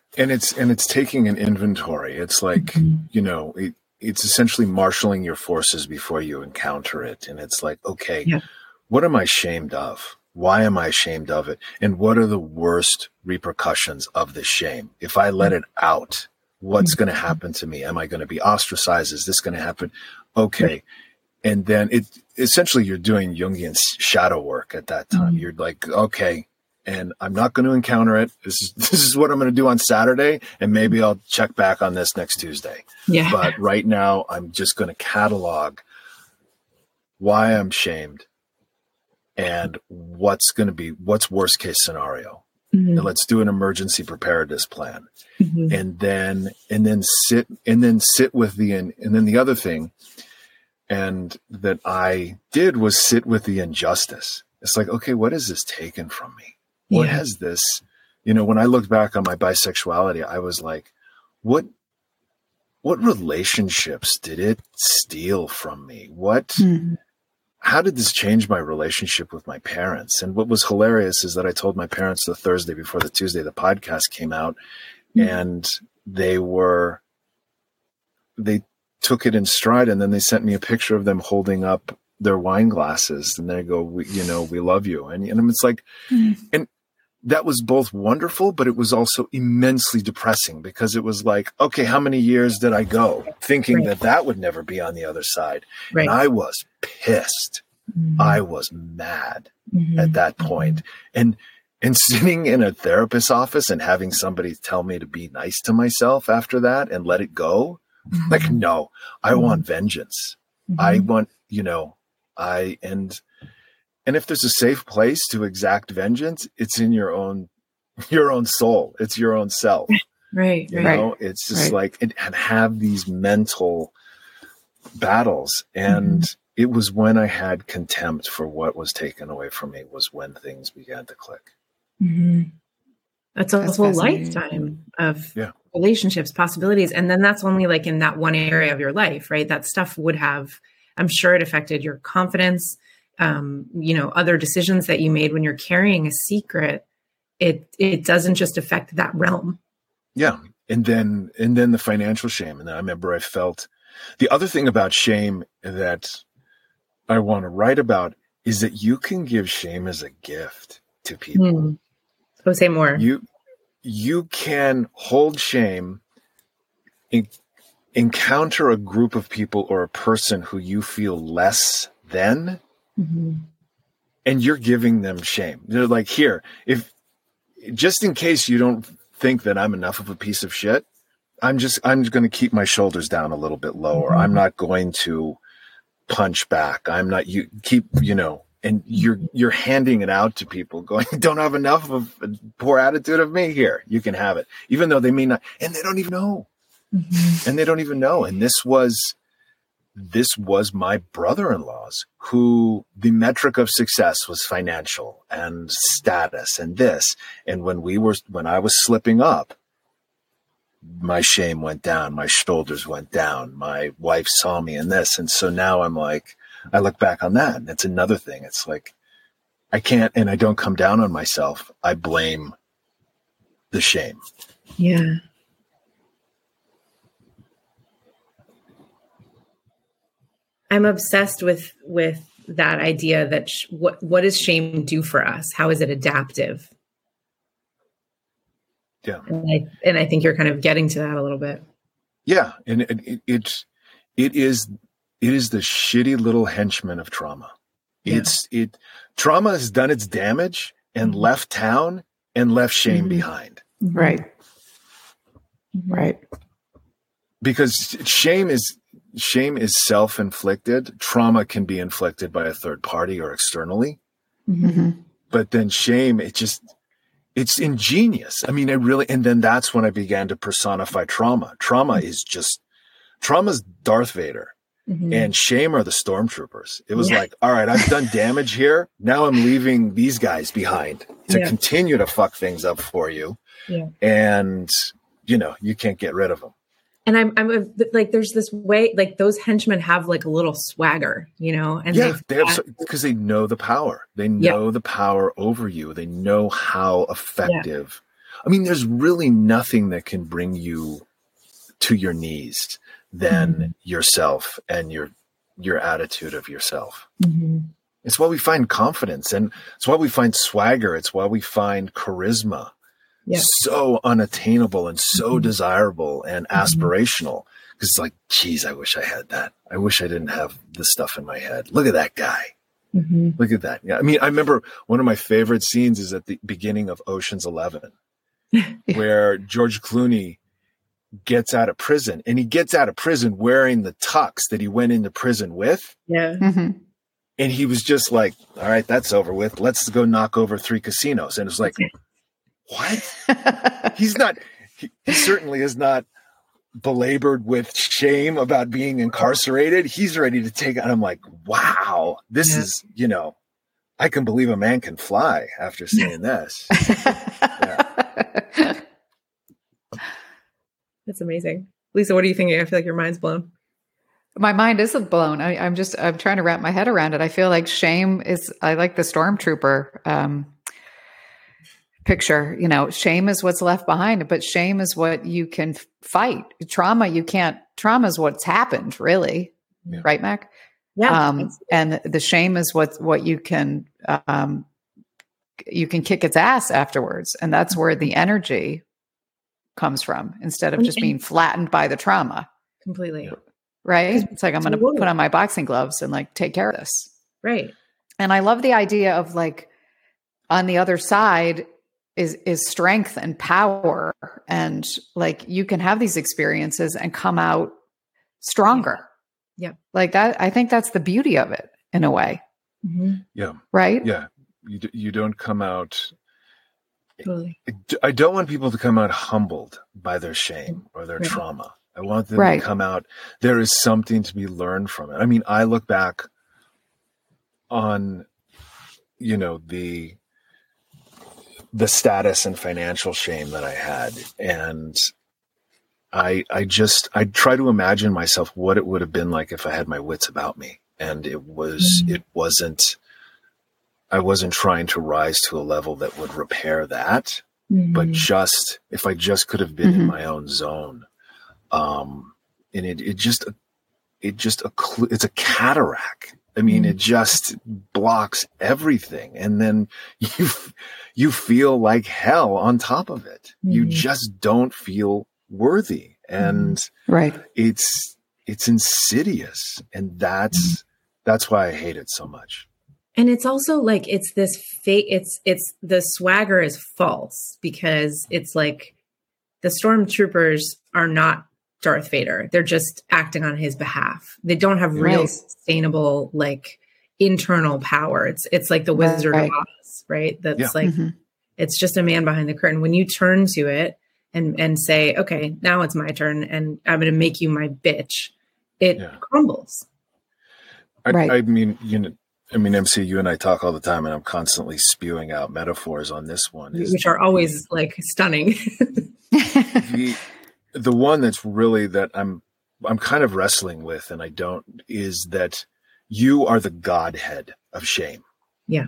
taking an inventory. It's like, you know, it's essentially marshaling your forces before you encounter it. And it's like, okay, what am I ashamed of? Why am I ashamed of it? And what are the worst repercussions of the shame? If I let it out, what's going to happen to me? Am I going to be ostracized? Is this going to happen? Okay. And then essentially you're doing Jungian shadow work at that time. You're like, okay, and I'm not going to encounter it. This is what I'm going to do on Saturday. And maybe I'll check back on this next Tuesday. Yeah. But right now I'm just going to catalog why I'm shamed. And what's worst case scenario? And let's do an emergency preparedness plan. And then the other thing and that I did was sit with the injustice. It's like, okay, what is this taken from me? What has this, you know, when I looked back on my bisexuality, I was like, what relationships did it steal from me? How did this change my relationship with my parents? And what was hilarious is that I told my parents the Thursday before the Tuesday the podcast came out, and they took it in stride, and then they sent me a picture of them holding up their wine glasses, and they go, we love you. And it's like, and that was both wonderful, but it was also immensely depressing, because it was like, okay, how many years did I go thinking that would never be on the other side? Right. And I was pissed. I was mad at that point. And sitting in a therapist's office and having somebody tell me to be nice to myself after that and let it go, like, no, I want vengeance. I want, and if there's a safe place to exact vengeance, it's in your own soul. It's your own self. Right. It's just like, and have these mental battles. And it was when I had contempt for what was taken away from me was when things began to click. That's a whole lifetime of relationships, possibilities. And then that's only like in that one area of your life, right? That stuff would have, I'm sure it affected your confidence, other decisions that you made. When you're carrying a secret, it doesn't just affect that realm. Yeah. And then the financial shame. And I remember I felt the other thing about shame that I want to write about is that you can give shame as a gift to people. So say more. You can hold shame, encounter a group of people or a person who you feel less than, and you're giving them shame. They're like, here, if just in case you don't think that I'm enough of a piece of shit, I'm just going to keep my shoulders down a little bit lower. I'm not going to punch back. I'm not, you keep, you know, and you're handing it out to people going, don't have enough of a poor attitude of me here. You can have it, even though they may not, and they don't even know. Mm-hmm. And they don't even know. And this was my brother-in-law's, who the metric of success was financial and status and this. And when I was slipping up, my shame went down, my shoulders went down, my wife saw me in this. And so now I'm like, I look back on that and it's another thing. It's like, I can't, and I don't come down on myself. I blame the shame. Yeah. I'm obsessed with that idea that what does shame do for us? How is it adaptive? Yeah. And I think you're kind of getting to that a little bit. Yeah. And it is the shitty little henchman of trauma. Yeah. Trauma has done its damage and left town and left shame mm-hmm. behind. Right. Right. Because shame is self-inflicted. Trauma can be inflicted by a third party or externally. Mm-hmm. But then shame, it's ingenious. I mean, and then that's when I began to personify trauma. Trauma's Darth Vader mm-hmm. and shame are the stormtroopers. It was like, all right, I've done damage here. Now I'm leaving these guys behind to continue to fuck things up for you. Yeah. And, you know, you can't get rid of them. And I'm like, there's this way, like those henchmen have like a little swagger, you know, and because they know the power, the power over you. They know how effective. Yeah. I mean, there's really nothing that can bring you to your knees than mm-hmm. yourself and your attitude of yourself. Mm-hmm. It's why we find confidence, and it's why we find swagger. It's why we find charisma. Yeah. So unattainable and so mm-hmm. desirable and aspirational, because it's like, geez, I wish I had that. I wish I didn't have this stuff in my head. Look at that guy. Mm-hmm. Look at that. Yeah. I mean, I remember one of my favorite scenes is at the beginning of Ocean's 11, where George Clooney gets out of prison, and he gets out of prison wearing the tux that he went into prison with. Yeah. Mm-hmm. And he was just like, all right, that's over with. Let's go knock over 3 casinos. And it's like, what? He certainly is not belabored with shame about being incarcerated. He's ready to take it. And I'm like, wow, this is, you know, I can believe a man can fly after seeing this. Yeah. That's amazing. Lisa, what are you thinking? I feel like your mind's blown. My mind isn't blown. I'm trying to wrap my head around it. I feel like shame is, I like the stormtrooper, picture, you know, shame is what's left behind, but shame is what you can fight. Trauma, you can't. Trauma is what's happened, really, right, Mac? Yeah. And the shame is what you can kick its ass afterwards, and that's where the energy comes from, instead of just being flattened by the trauma. Completely. Right? It's like, I'm going to put on my boxing gloves and like take care of this. Right. And I love the idea of like, on the other side is strength and power, and like you can have these experiences and come out stronger. Yeah. Like that. I think that's the beauty of it in a way. Mm-hmm. Yeah. Right. Yeah. You don't come out. Really? I don't want people to come out humbled by their shame or their trauma. I want them to come out. There is something to be learned from it. I mean, I look back on, you know, the status and financial shame that I had. And I try to imagine myself what it would have been like if I had my wits about me. And I wasn't trying to rise to a level that would repair that, but just, if I just could have been in my own zone. And it's a cataract. I mean, it just blocks everything. And then you feel like hell on top of it. Mm-hmm. You just don't feel worthy. And it's insidious. And that's why I hate it so much. And it's also like, it's this fake, it's the swagger is false, because it's like the stormtroopers are not Darth Vader. They're just acting on his behalf. They don't have real sustainable, like, internal power. It's like the Wizard of Oz, right? That's like, it's just a man behind the curtain. When you turn to it and say, okay, now it's my turn and I'm going to make you my bitch, it crumbles. I mean, you know, MC, you and I talk all the time, and I'm constantly spewing out metaphors on this one, which are always like stunning. The one that's really that I'm kind of wrestling with, and I don't, is that you are the godhead of shame. Yeah.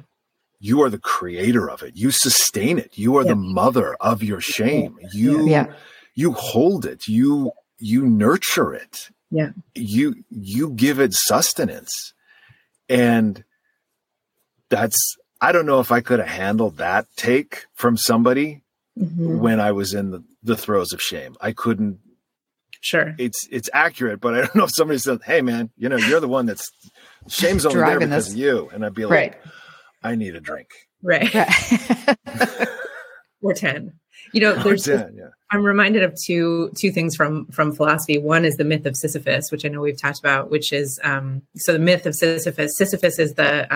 You are the creator of it. You sustain it. You are the mother of your shame. You hold it. You nurture it. Yeah. You give it sustenance. And that's, I don't know if I could have handled that take from somebody when I was in the throes of shame. I couldn't. Sure. It's accurate, but I don't know if somebody said, hey man, you know, you're the one that's shame's only there because of you. And I'd be like, I need a drink. Right. Or 10. You know, there's, I'm reminded of two things from philosophy. One is the myth of Sisyphus, which I know we've talked about, which is, so the myth of Sisyphus, Sisyphus is the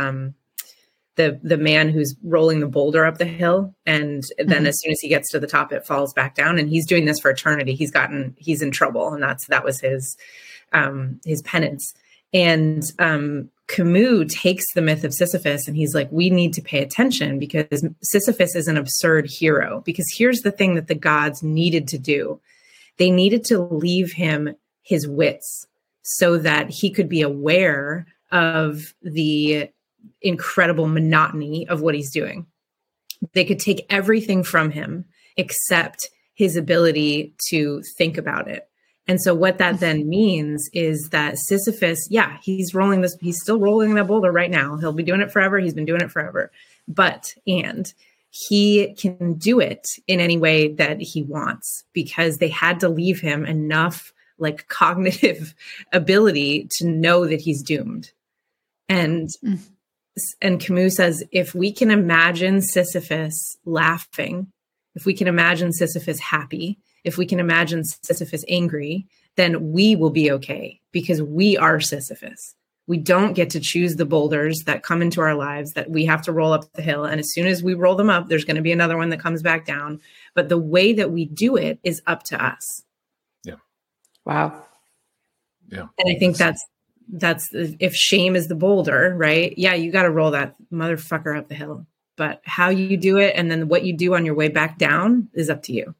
man who's rolling the boulder up the hill. And then as soon as he gets to the top, it falls back down, and he's doing this for eternity. He's in trouble. And that was his penance. And, Camus takes the myth of Sisyphus and he's like, we need to pay attention because Sisyphus is an absurd hero, because here's the thing that the gods needed to do. They needed to leave him his wits so that he could be aware of the incredible monotony of what he's doing. They could take everything from him except his ability to think about it. And so what that then means is that Sisyphus, he's still rolling that boulder right now. He'll be doing it forever. He's been doing it forever. But he can do it in any way that he wants, because they had to leave him enough like cognitive ability to know that he's doomed. And Camus says, if we can imagine Sisyphus laughing, if we can imagine Sisyphus happy, if we can imagine Sisyphus angry, then we will be okay, because we are Sisyphus. We don't get to choose the boulders that come into our lives that we have to roll up the hill. And as soon as we roll them up, there's going to be another one that comes back down. But the way that we do it is up to us. Yeah. Wow. Yeah. And I think that's if shame is the boulder, right? Yeah. You got to roll that motherfucker up the hill, but how you do it and then what you do on your way back down is up to you.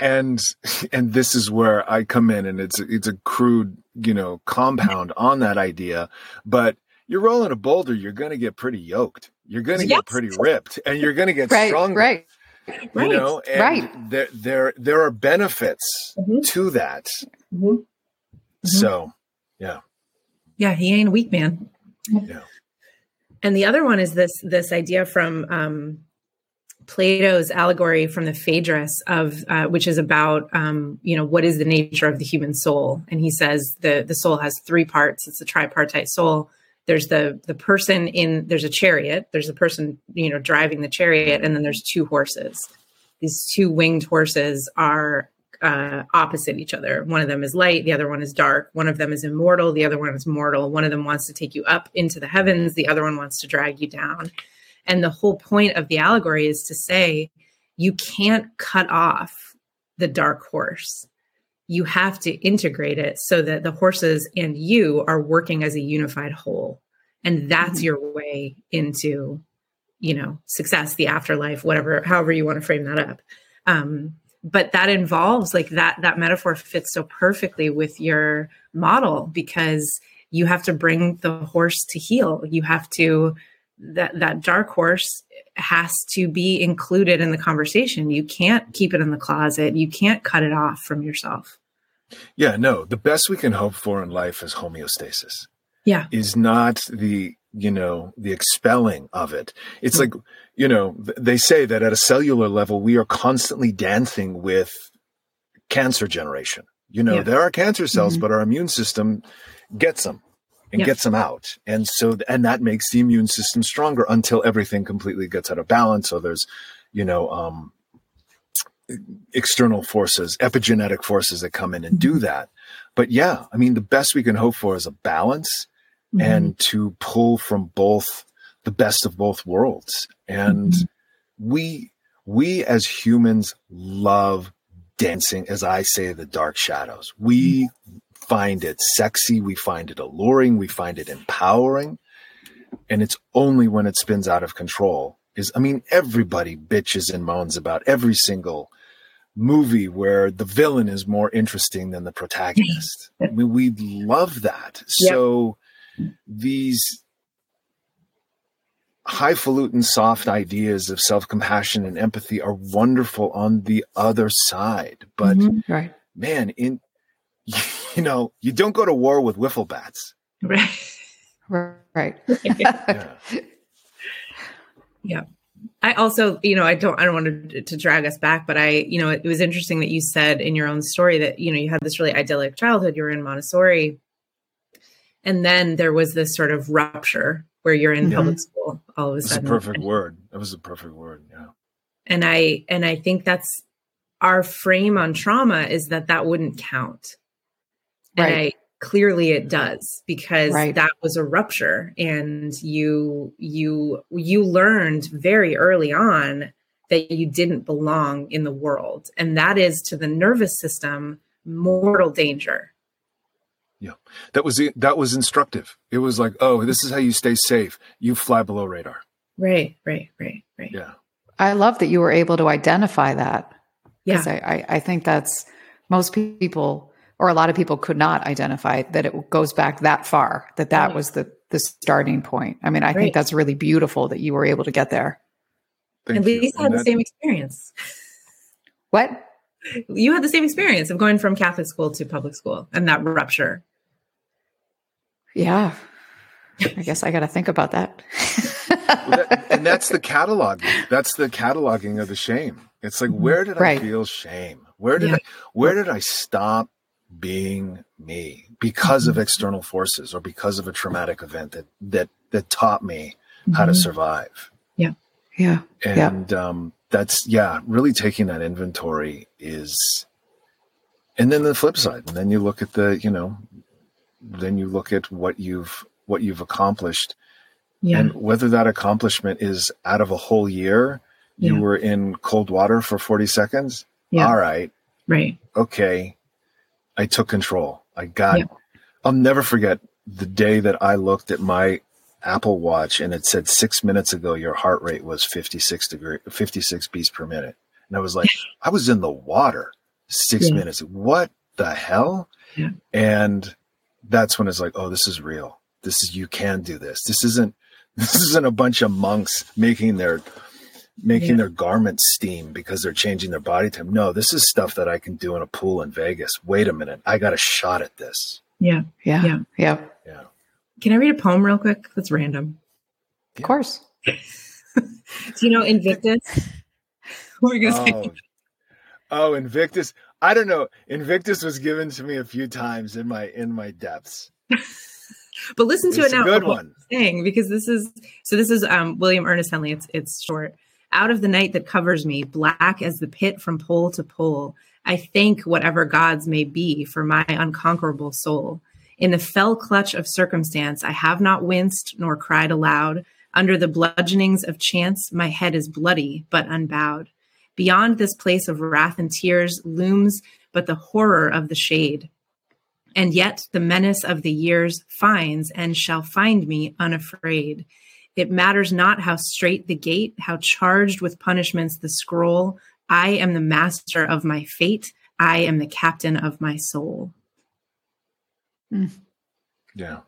And this is where I come in, and it's a crude, you know, compound on that idea, but you're rolling a boulder. You're going to get pretty yoked. You're going to get pretty ripped, and you're going to get stronger, you know, and there are benefits to that. So, yeah. He ain't a weak man. Yeah. And the other one is this idea from, Plato's allegory from the Phaedrus of, which is about, you know, what is the nature of the human soul? And he says the soul has three parts. It's a tripartite soul. There's the person in, there's a chariot. There's the person, you know, driving the chariot. And then there's two horses. These two winged horses are opposite each other. One of them is light. The other one is dark. One of them is immortal. The other one is mortal. One of them wants to take you up into the heavens. The other one wants to drag you down. And the whole point of the allegory is to say, you can't cut off the dark horse. You have to integrate it so that the horses and you are working as a unified whole. And that's your way into, you know, success, the afterlife, whatever, however you want to frame that up. But that involves like that metaphor fits so perfectly with your model, because you have to bring the horse to heel. You have to, that dark horse has to be included in the conversation. You can't keep it in the closet. You can't cut it off from yourself. Yeah, no, the best we can hope for in life is homeostasis. Yeah. Is not the, you know, the expelling of it. It's like, you know, they say that at a cellular level, we are constantly dancing with cancer generation. You know, there are cancer cells, but our immune system gets them. And gets them out. And so, and that makes the immune system stronger until everything completely gets out of balance. So there's, you know, external forces, epigenetic forces that come in and do that. But yeah, I mean, the best we can hope for is a balance and to pull from both, the best of both worlds. And we as humans love dancing, as I say, the dark shadows. We find it sexy. We find it alluring. We find it empowering. And it's only when it spins out of control is, I mean, everybody bitches and moans about every single movie where the villain is more interesting than the protagonist. I mean, we love that. Yep. So these highfalutin soft ideas of self-compassion and empathy are wonderful on the other side. But right. man, you don't go to war with wiffle bats. Right. Yeah. Yeah. I also, I don't want to drag us back, but it was interesting that you said in your own story that, you had this really idyllic childhood, you were in Montessori, and then there was this sort of rupture where you're in public school all of a sudden. That's a perfect word. That was a perfect word. Yeah. And I think that's our frame on trauma, is that wouldn't count. Right. And clearly it does, because that was a rupture, and you learned very early on that you didn't belong in the world. And that is, to the nervous system, mortal danger. Yeah. That was instructive. It was like, oh, this is how you stay safe. You fly below radar. Right. Yeah. I love that you were able to identify that. Yeah. I think that's most people, or a lot of people, could not identify that it goes back that far, that was the starting point. I mean, I think that's really beautiful that you were able to get there. And Lisa had the same experience. What? You had the same experience of going from Catholic school to public school and that rupture. Yeah. I guess I got to think about that. And that's the cataloging. That's the cataloging of the shame. It's like, where did I feel shame? Where did I stop being me because of external forces or because of a traumatic event that taught me how to survive? Yeah. And that's, really taking that inventory is, and then the flip side, and then you look at what you've accomplished, and whether that accomplishment is out of a whole year, you were in cold water for 40 seconds. Yeah. All right. Right. Okay. I took control. I got it. I'll never forget the day that I looked at my Apple Watch and it said 6 minutes ago, your heart rate was 56 beats per minute. And I was like, I was in the water 6 minutes. What the hell? Yeah. And that's when it's like, oh, this is real. You can do this. This isn't a bunch of monks making their garments steam because they're changing their body temp. No, this is stuff that I can do in a pool in Vegas. Wait a minute. I got a shot at this. Yeah. Can I read a poem real quick? That's random. Yeah. Of course. Do you know Invictus? What were you going to say? Oh, Invictus. I don't know. Invictus was given to me a few times in my depths. But listen to it now. Good one. Because this is William Ernest Henley. It's short. Out of the night that covers me, black as the pit from pole to pole, I thank whatever gods may be for my unconquerable soul. In the fell clutch of circumstance, I have not winced nor cried aloud. Under the bludgeonings of chance, my head is bloody but unbowed. Beyond this place of wrath and tears looms but the horror of the shade. And yet the menace of the years finds and shall find me unafraid. It matters not how straight the gate, how charged with punishments the scroll. I am the master of my fate. I am the captain of my soul. Yeah.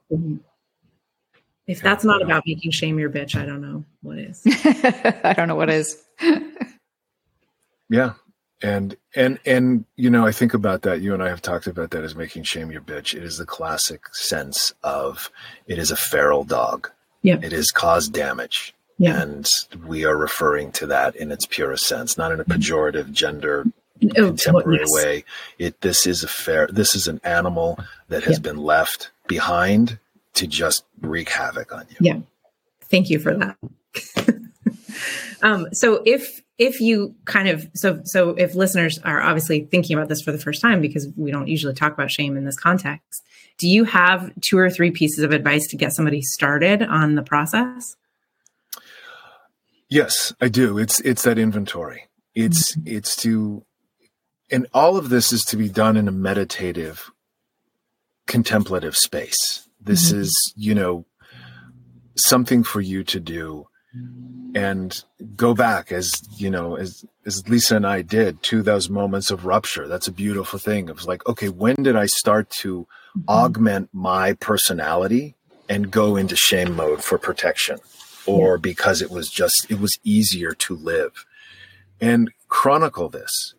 If that's not about making shame your bitch, I don't know what is. I don't know what is. Yeah. And I think about that. You and I have talked about that as making shame your bitch. It is the classic sense of, it is a feral dog. Yeah. It has caused damage. Yeah. And we are referring to that in its purest sense, not in a pejorative, gender contemporary way. This is an animal that has been left behind to just wreak havoc on you. Yeah. Thank you for that. So if if you kind of, so if listeners are obviously thinking about this for the first time, because we don't usually talk about shame in this context, do you have 2 or 3 pieces of advice to get somebody started on the process? Yes, I do. It's that inventory. It's to, and all of this is to be done in a meditative, contemplative space. This is, something for you to do and go back as Lisa and I did, to those moments of rupture. That's a beautiful thing. It was like, okay, when did I start to augment my personality and go into shame mode for protection? Or because it was easier to live, and chronicle this.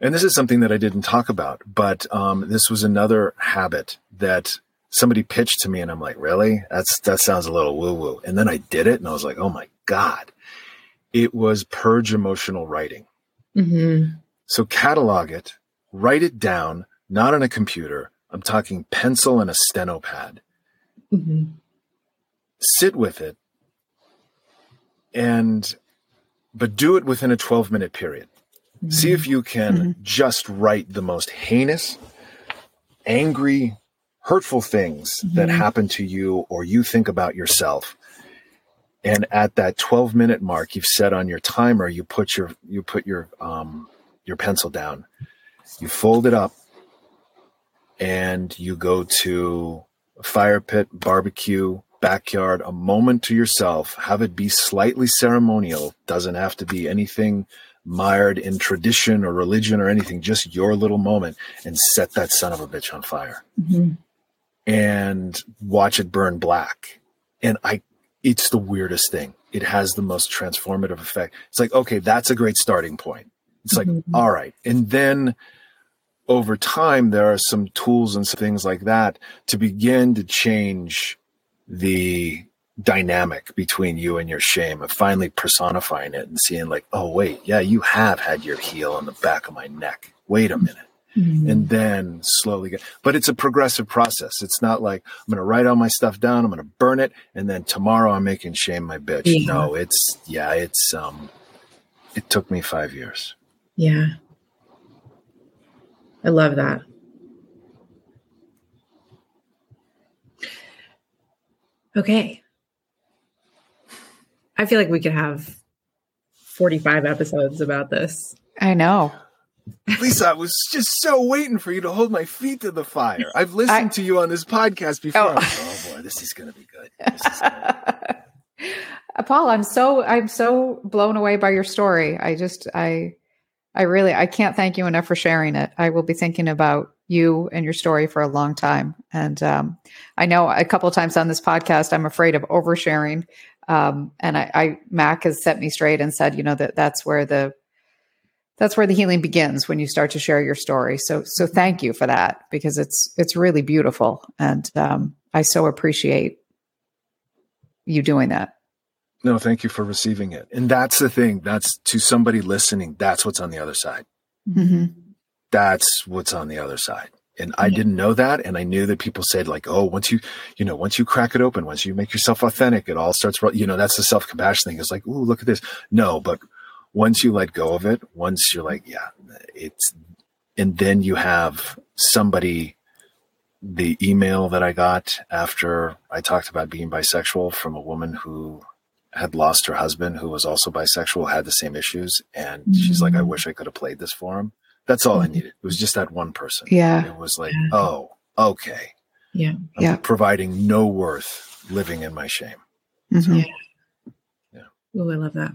And this is something that I didn't talk about, but this was another habit that somebody pitched to me, and I'm like, really? That sounds a little woo-woo. And then I did it, and I was like, oh my God. It was purge emotional writing. Mm-hmm. So catalog it, write it down, not on a computer. I'm talking pencil and a steno pad. Mm-hmm. Sit with it. But do it within a 12-minute period. Mm-hmm. See if you can just write the most heinous, angry, hurtful things that happen to you or you think about yourself. And at that 12-minute mark you've set on your timer, you put your pencil down, you fold it up, and you go to a fire pit, barbecue, backyard, a moment to yourself. Have it be slightly ceremonial. Doesn't have to be anything mired in tradition or religion or anything, just your little moment, and set that son of a bitch on fire and watch it burn black. And it's the weirdest thing. It has the most transformative effect. It's like, okay, that's a great starting point. It's like, all right. And then over time, there are some tools and some things like that to begin to change the dynamic between you and your shame, of finally personifying it and seeing like, oh wait, yeah, you have had your heel on the back of my neck. Wait a minute. And then slowly but it's a progressive process. It's not like, I'm going to write all my stuff down, I'm going to burn it, and then tomorrow I'm making shame my bitch. Yeah. No, it took me 5 years. Yeah. I love that. Okay. I feel like we could have 45 episodes about this. I know. Lisa, I was just so waiting for you to hold my feet to the fire. I've listened to you on this podcast before. Oh, oh boy, this is going to be good. Paul, I'm so blown away by your story. I really can't thank you enough for sharing it. I will be thinking about you and your story for a long time. And I know a couple of times on this podcast, I'm afraid of oversharing. And Mac has set me straight and said, that's where the healing begins, when you start to share your story. So thank you for that, because it's really beautiful. And I so appreciate you doing that. No, thank you for receiving it. And that's the thing, that's to somebody listening. That's what's on the other side. Mm-hmm. That's what's on the other side. And I didn't know that. And I knew that people said like, oh, once you crack it open, once you make yourself authentic, it all starts, that's the self-compassion thing. It's like, ooh, look at this. No, but once you let go of it, once you're like, yeah, and then you have somebody, the email that I got after I talked about being bisexual from a woman who had lost her husband, who was also bisexual, had the same issues. And she's like, I wish I could have played this for him. That's all I needed. It was just that one person. Yeah. It was like, oh, okay. Yeah. I'm providing no worth, living in my shame. Mm-hmm. So, yeah. Oh, I love that.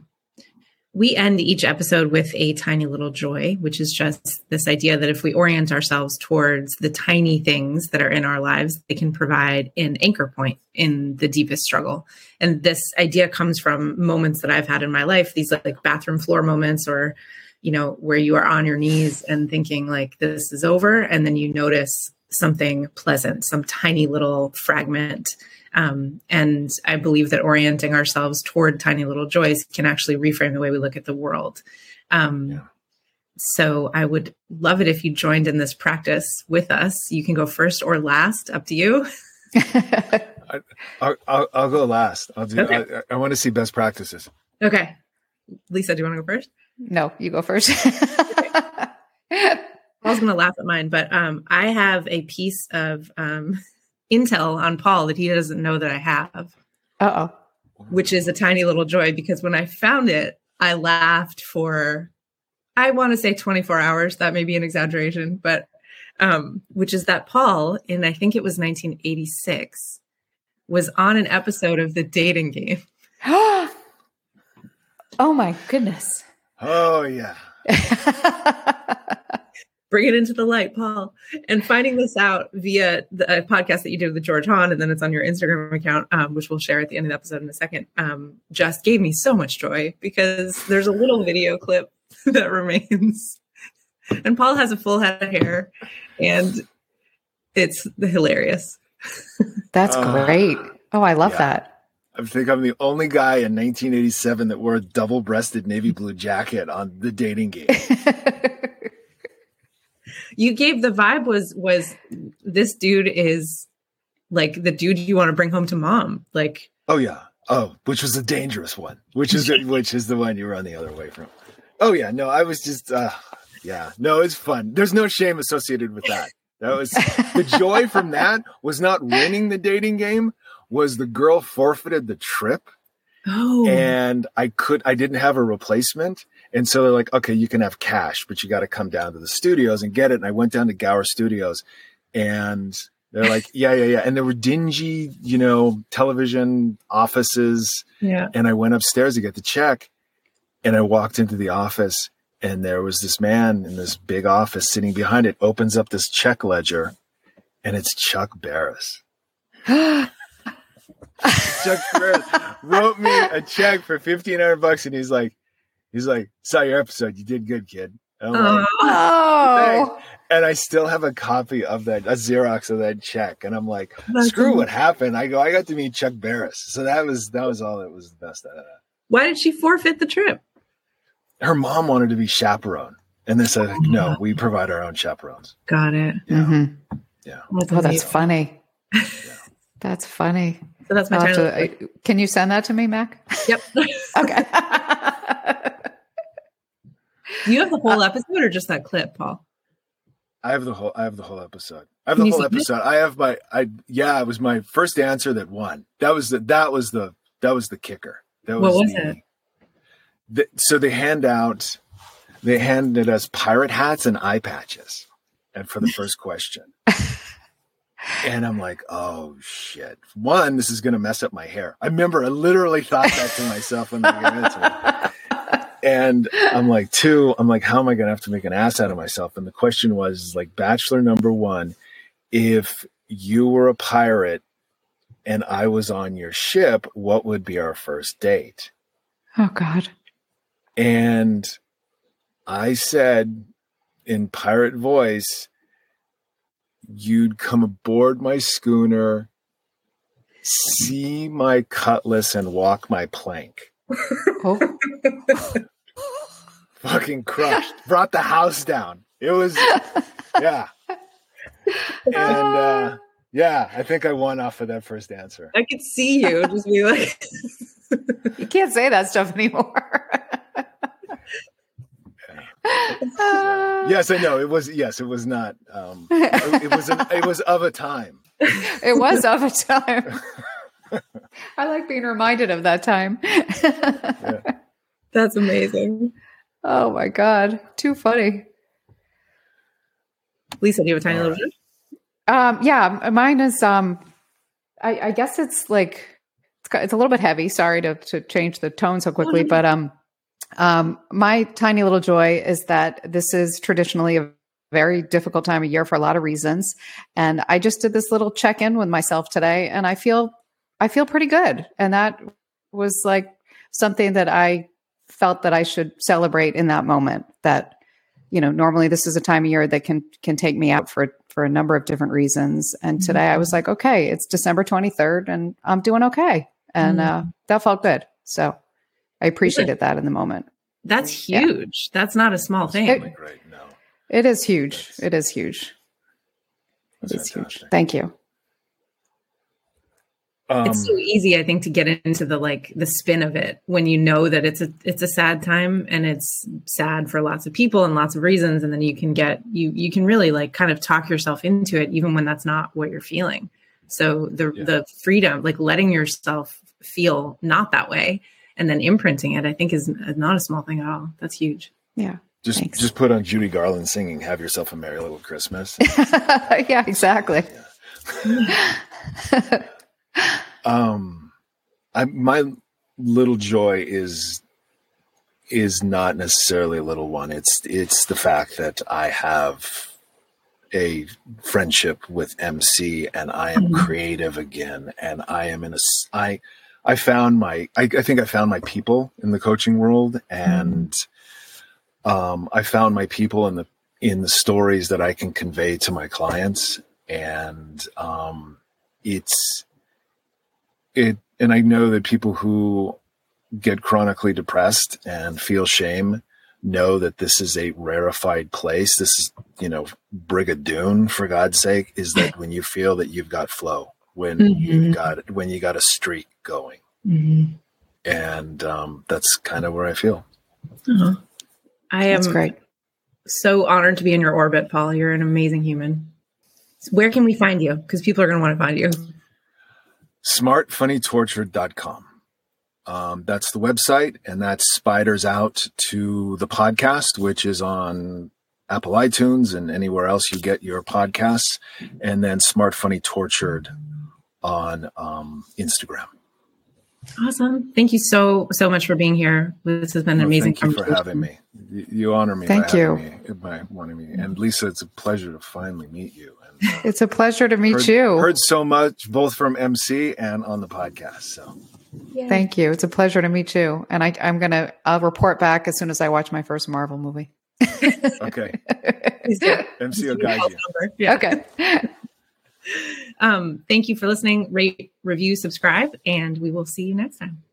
We end each episode with a tiny little joy, which is just this idea that if we orient ourselves towards the tiny things that are in our lives, they can provide an anchor point in the deepest struggle. And this idea comes from moments that I've had in my life, these like bathroom floor moments, or where you are on your knees and thinking like, this is over. And then you notice something pleasant, some tiny little fragment. And I believe that orienting ourselves toward tiny little joys can actually reframe the way we look at the world. So I would love it if you joined in this practice with us. You can go first or last, up to you. I'll go last. I want to see best practices. Okay. Lisa, do you want to go first? No, you go first. I was going to laugh at mine, but I have a piece of intel on Paul that he doesn't know that I have. Uh-oh. Which is a tiny little joy, because when I found it, I laughed for, I want to say 24 hours. That may be an exaggeration, but which is that Paul, in I think it was 1986, was on an episode of The Dating Game. Oh my goodness. Oh yeah. Bring it into the light, Paul. And finding this out via the podcast that you did with George Hahn, and then it's on your Instagram account, which we'll share at the end of the episode in a second, just gave me so much joy, because there's a little video clip that remains. And Paul has a full head of hair, and it's hilarious. That's great. Oh, I love that. I think I'm the only guy in 1987 that wore a double-breasted navy blue jacket on The Dating Game. You gave the vibe was this dude is like the dude you want to bring home to mom. Like, oh yeah. Oh, which was a dangerous one, which is the one you were on the other way from. Oh yeah. No, I was just, yeah, no, it's fun. There's no shame associated with that. That was the joy from that was not winning The Dating Game, was the girl forfeited the trip. Oh, and I didn't have a replacement. And so they're like, okay, you can have cash, but you got to come down to the studios and get it. And I went down to Gower Studios, and they're like, yeah. And there were dingy, television offices. Yeah. And I went upstairs to get the check, and I walked into the office, and there was this man in this big office sitting behind it, opens up this check ledger, and it's Chuck Barris. Chuck Barris wrote me a check for $1,500, and he's like, saw your episode. You did good, kid. And I still have a copy of that, a Xerox of that check. And I'm like, screw what happened. I go, I got to meet Chuck Barris. So that was all that was the best out of that. Why did she forfeit the trip? Her mom wanted to be chaperone. And they said, no, we provide our own chaperones. Got it. Yeah. Mm-hmm. Yeah. Oh, that's funny. Yeah. That's funny. So that's my time. Can you send that to me, Mac? Yep. Okay. Do you have the whole episode or just that clip, Paul? I have the whole episode. I have my, it was my first answer that won. That was the kicker. What was it? So they handed us pirate hats and eye patches. And for the first question. And I'm like, oh shit. One, this is going to mess up my hair. I remember I literally thought that to myself when I got into it. And I'm like, two, I'm like, how am I going to have to make an ass out of myself? And the question was like, bachelor number one, if you were a pirate and I was on your ship, what would be our first date? Oh, God. And I said in pirate voice, you'd come aboard my schooner, see my cutlass, and walk my plank. Oh. Fucking crushed. Brought the house down. It was, yeah. And I think I won off of that first answer. I could see you just be like, you can't say that stuff anymore. Yes, I know. It was not. It was of a time. It was of a time. I like being reminded of that time. Yeah. That's amazing. Oh my God. Too funny. Lisa, do you have a tiny little bit? Yeah, mine is, I guess it's like, it's a little bit heavy. Sorry to change the tone so quickly, but my tiny little joy is that this is traditionally a very difficult time of year for a lot of reasons. And I just did this little check-in with myself today, and I feel pretty good. And that was like something that I felt that I should celebrate in that moment, that, normally this is a time of year that can take me out for a number of different reasons. And today I was like, okay, it's December 23rd and I'm doing okay. And, that felt good. So I appreciated that in the moment. That's huge. Yeah. That's not a small thing. It is huge. It is huge. It is huge. Thank you. It's so easy, I think, to get into the the spin of it when you know that it's a sad time and it's sad for lots of people and lots of reasons. And then you can you can really kind of talk yourself into it, even when that's not what you're feeling. So the freedom, letting yourself feel not that way and then imprinting it, I think is not a small thing at all. That's huge. Yeah. Just put on Judy Garland singing "Have Yourself a Merry Little Christmas." Yeah, exactly. Yeah. My little joy is not necessarily a little one. It's the fact that I have a friendship with MC and I am creative again. And I am I think I found my people in the coaching world, and I found my people in the stories that I can convey to my clients. And and I know that people who get chronically depressed and feel shame know that this is a rarefied place. This is, Brigadoon, for God's sake, is that when you feel that you've got flow, when you got a streak going. Mm-hmm. And that's kind of where I feel. Uh-huh. I am so honored to be in your orbit, Paul. You're an amazing human. Where can we find you? Because people are going to want to find you. smartfunnytortured.com. That's the website, and that spiders out to the podcast, which is on Apple iTunes and anywhere else you get your podcasts, and then Smart Funny Tortured on Instagram. Awesome. Thank you so much for being here. This has been an amazing conversation. Thank you for having me. You honor me. Thank you. By wanting me. And Lisa, it's a pleasure to finally meet you. And, it's a pleasure to meet you. Heard so much, both from MC and on the podcast. So yeah. Thank you. It's a pleasure to meet you. And I'll report back as soon as I watch my first Marvel movie. Okay. MC will guide you. Yeah. Okay. Thank you for listening. Rate, review, subscribe, and we will see you next time.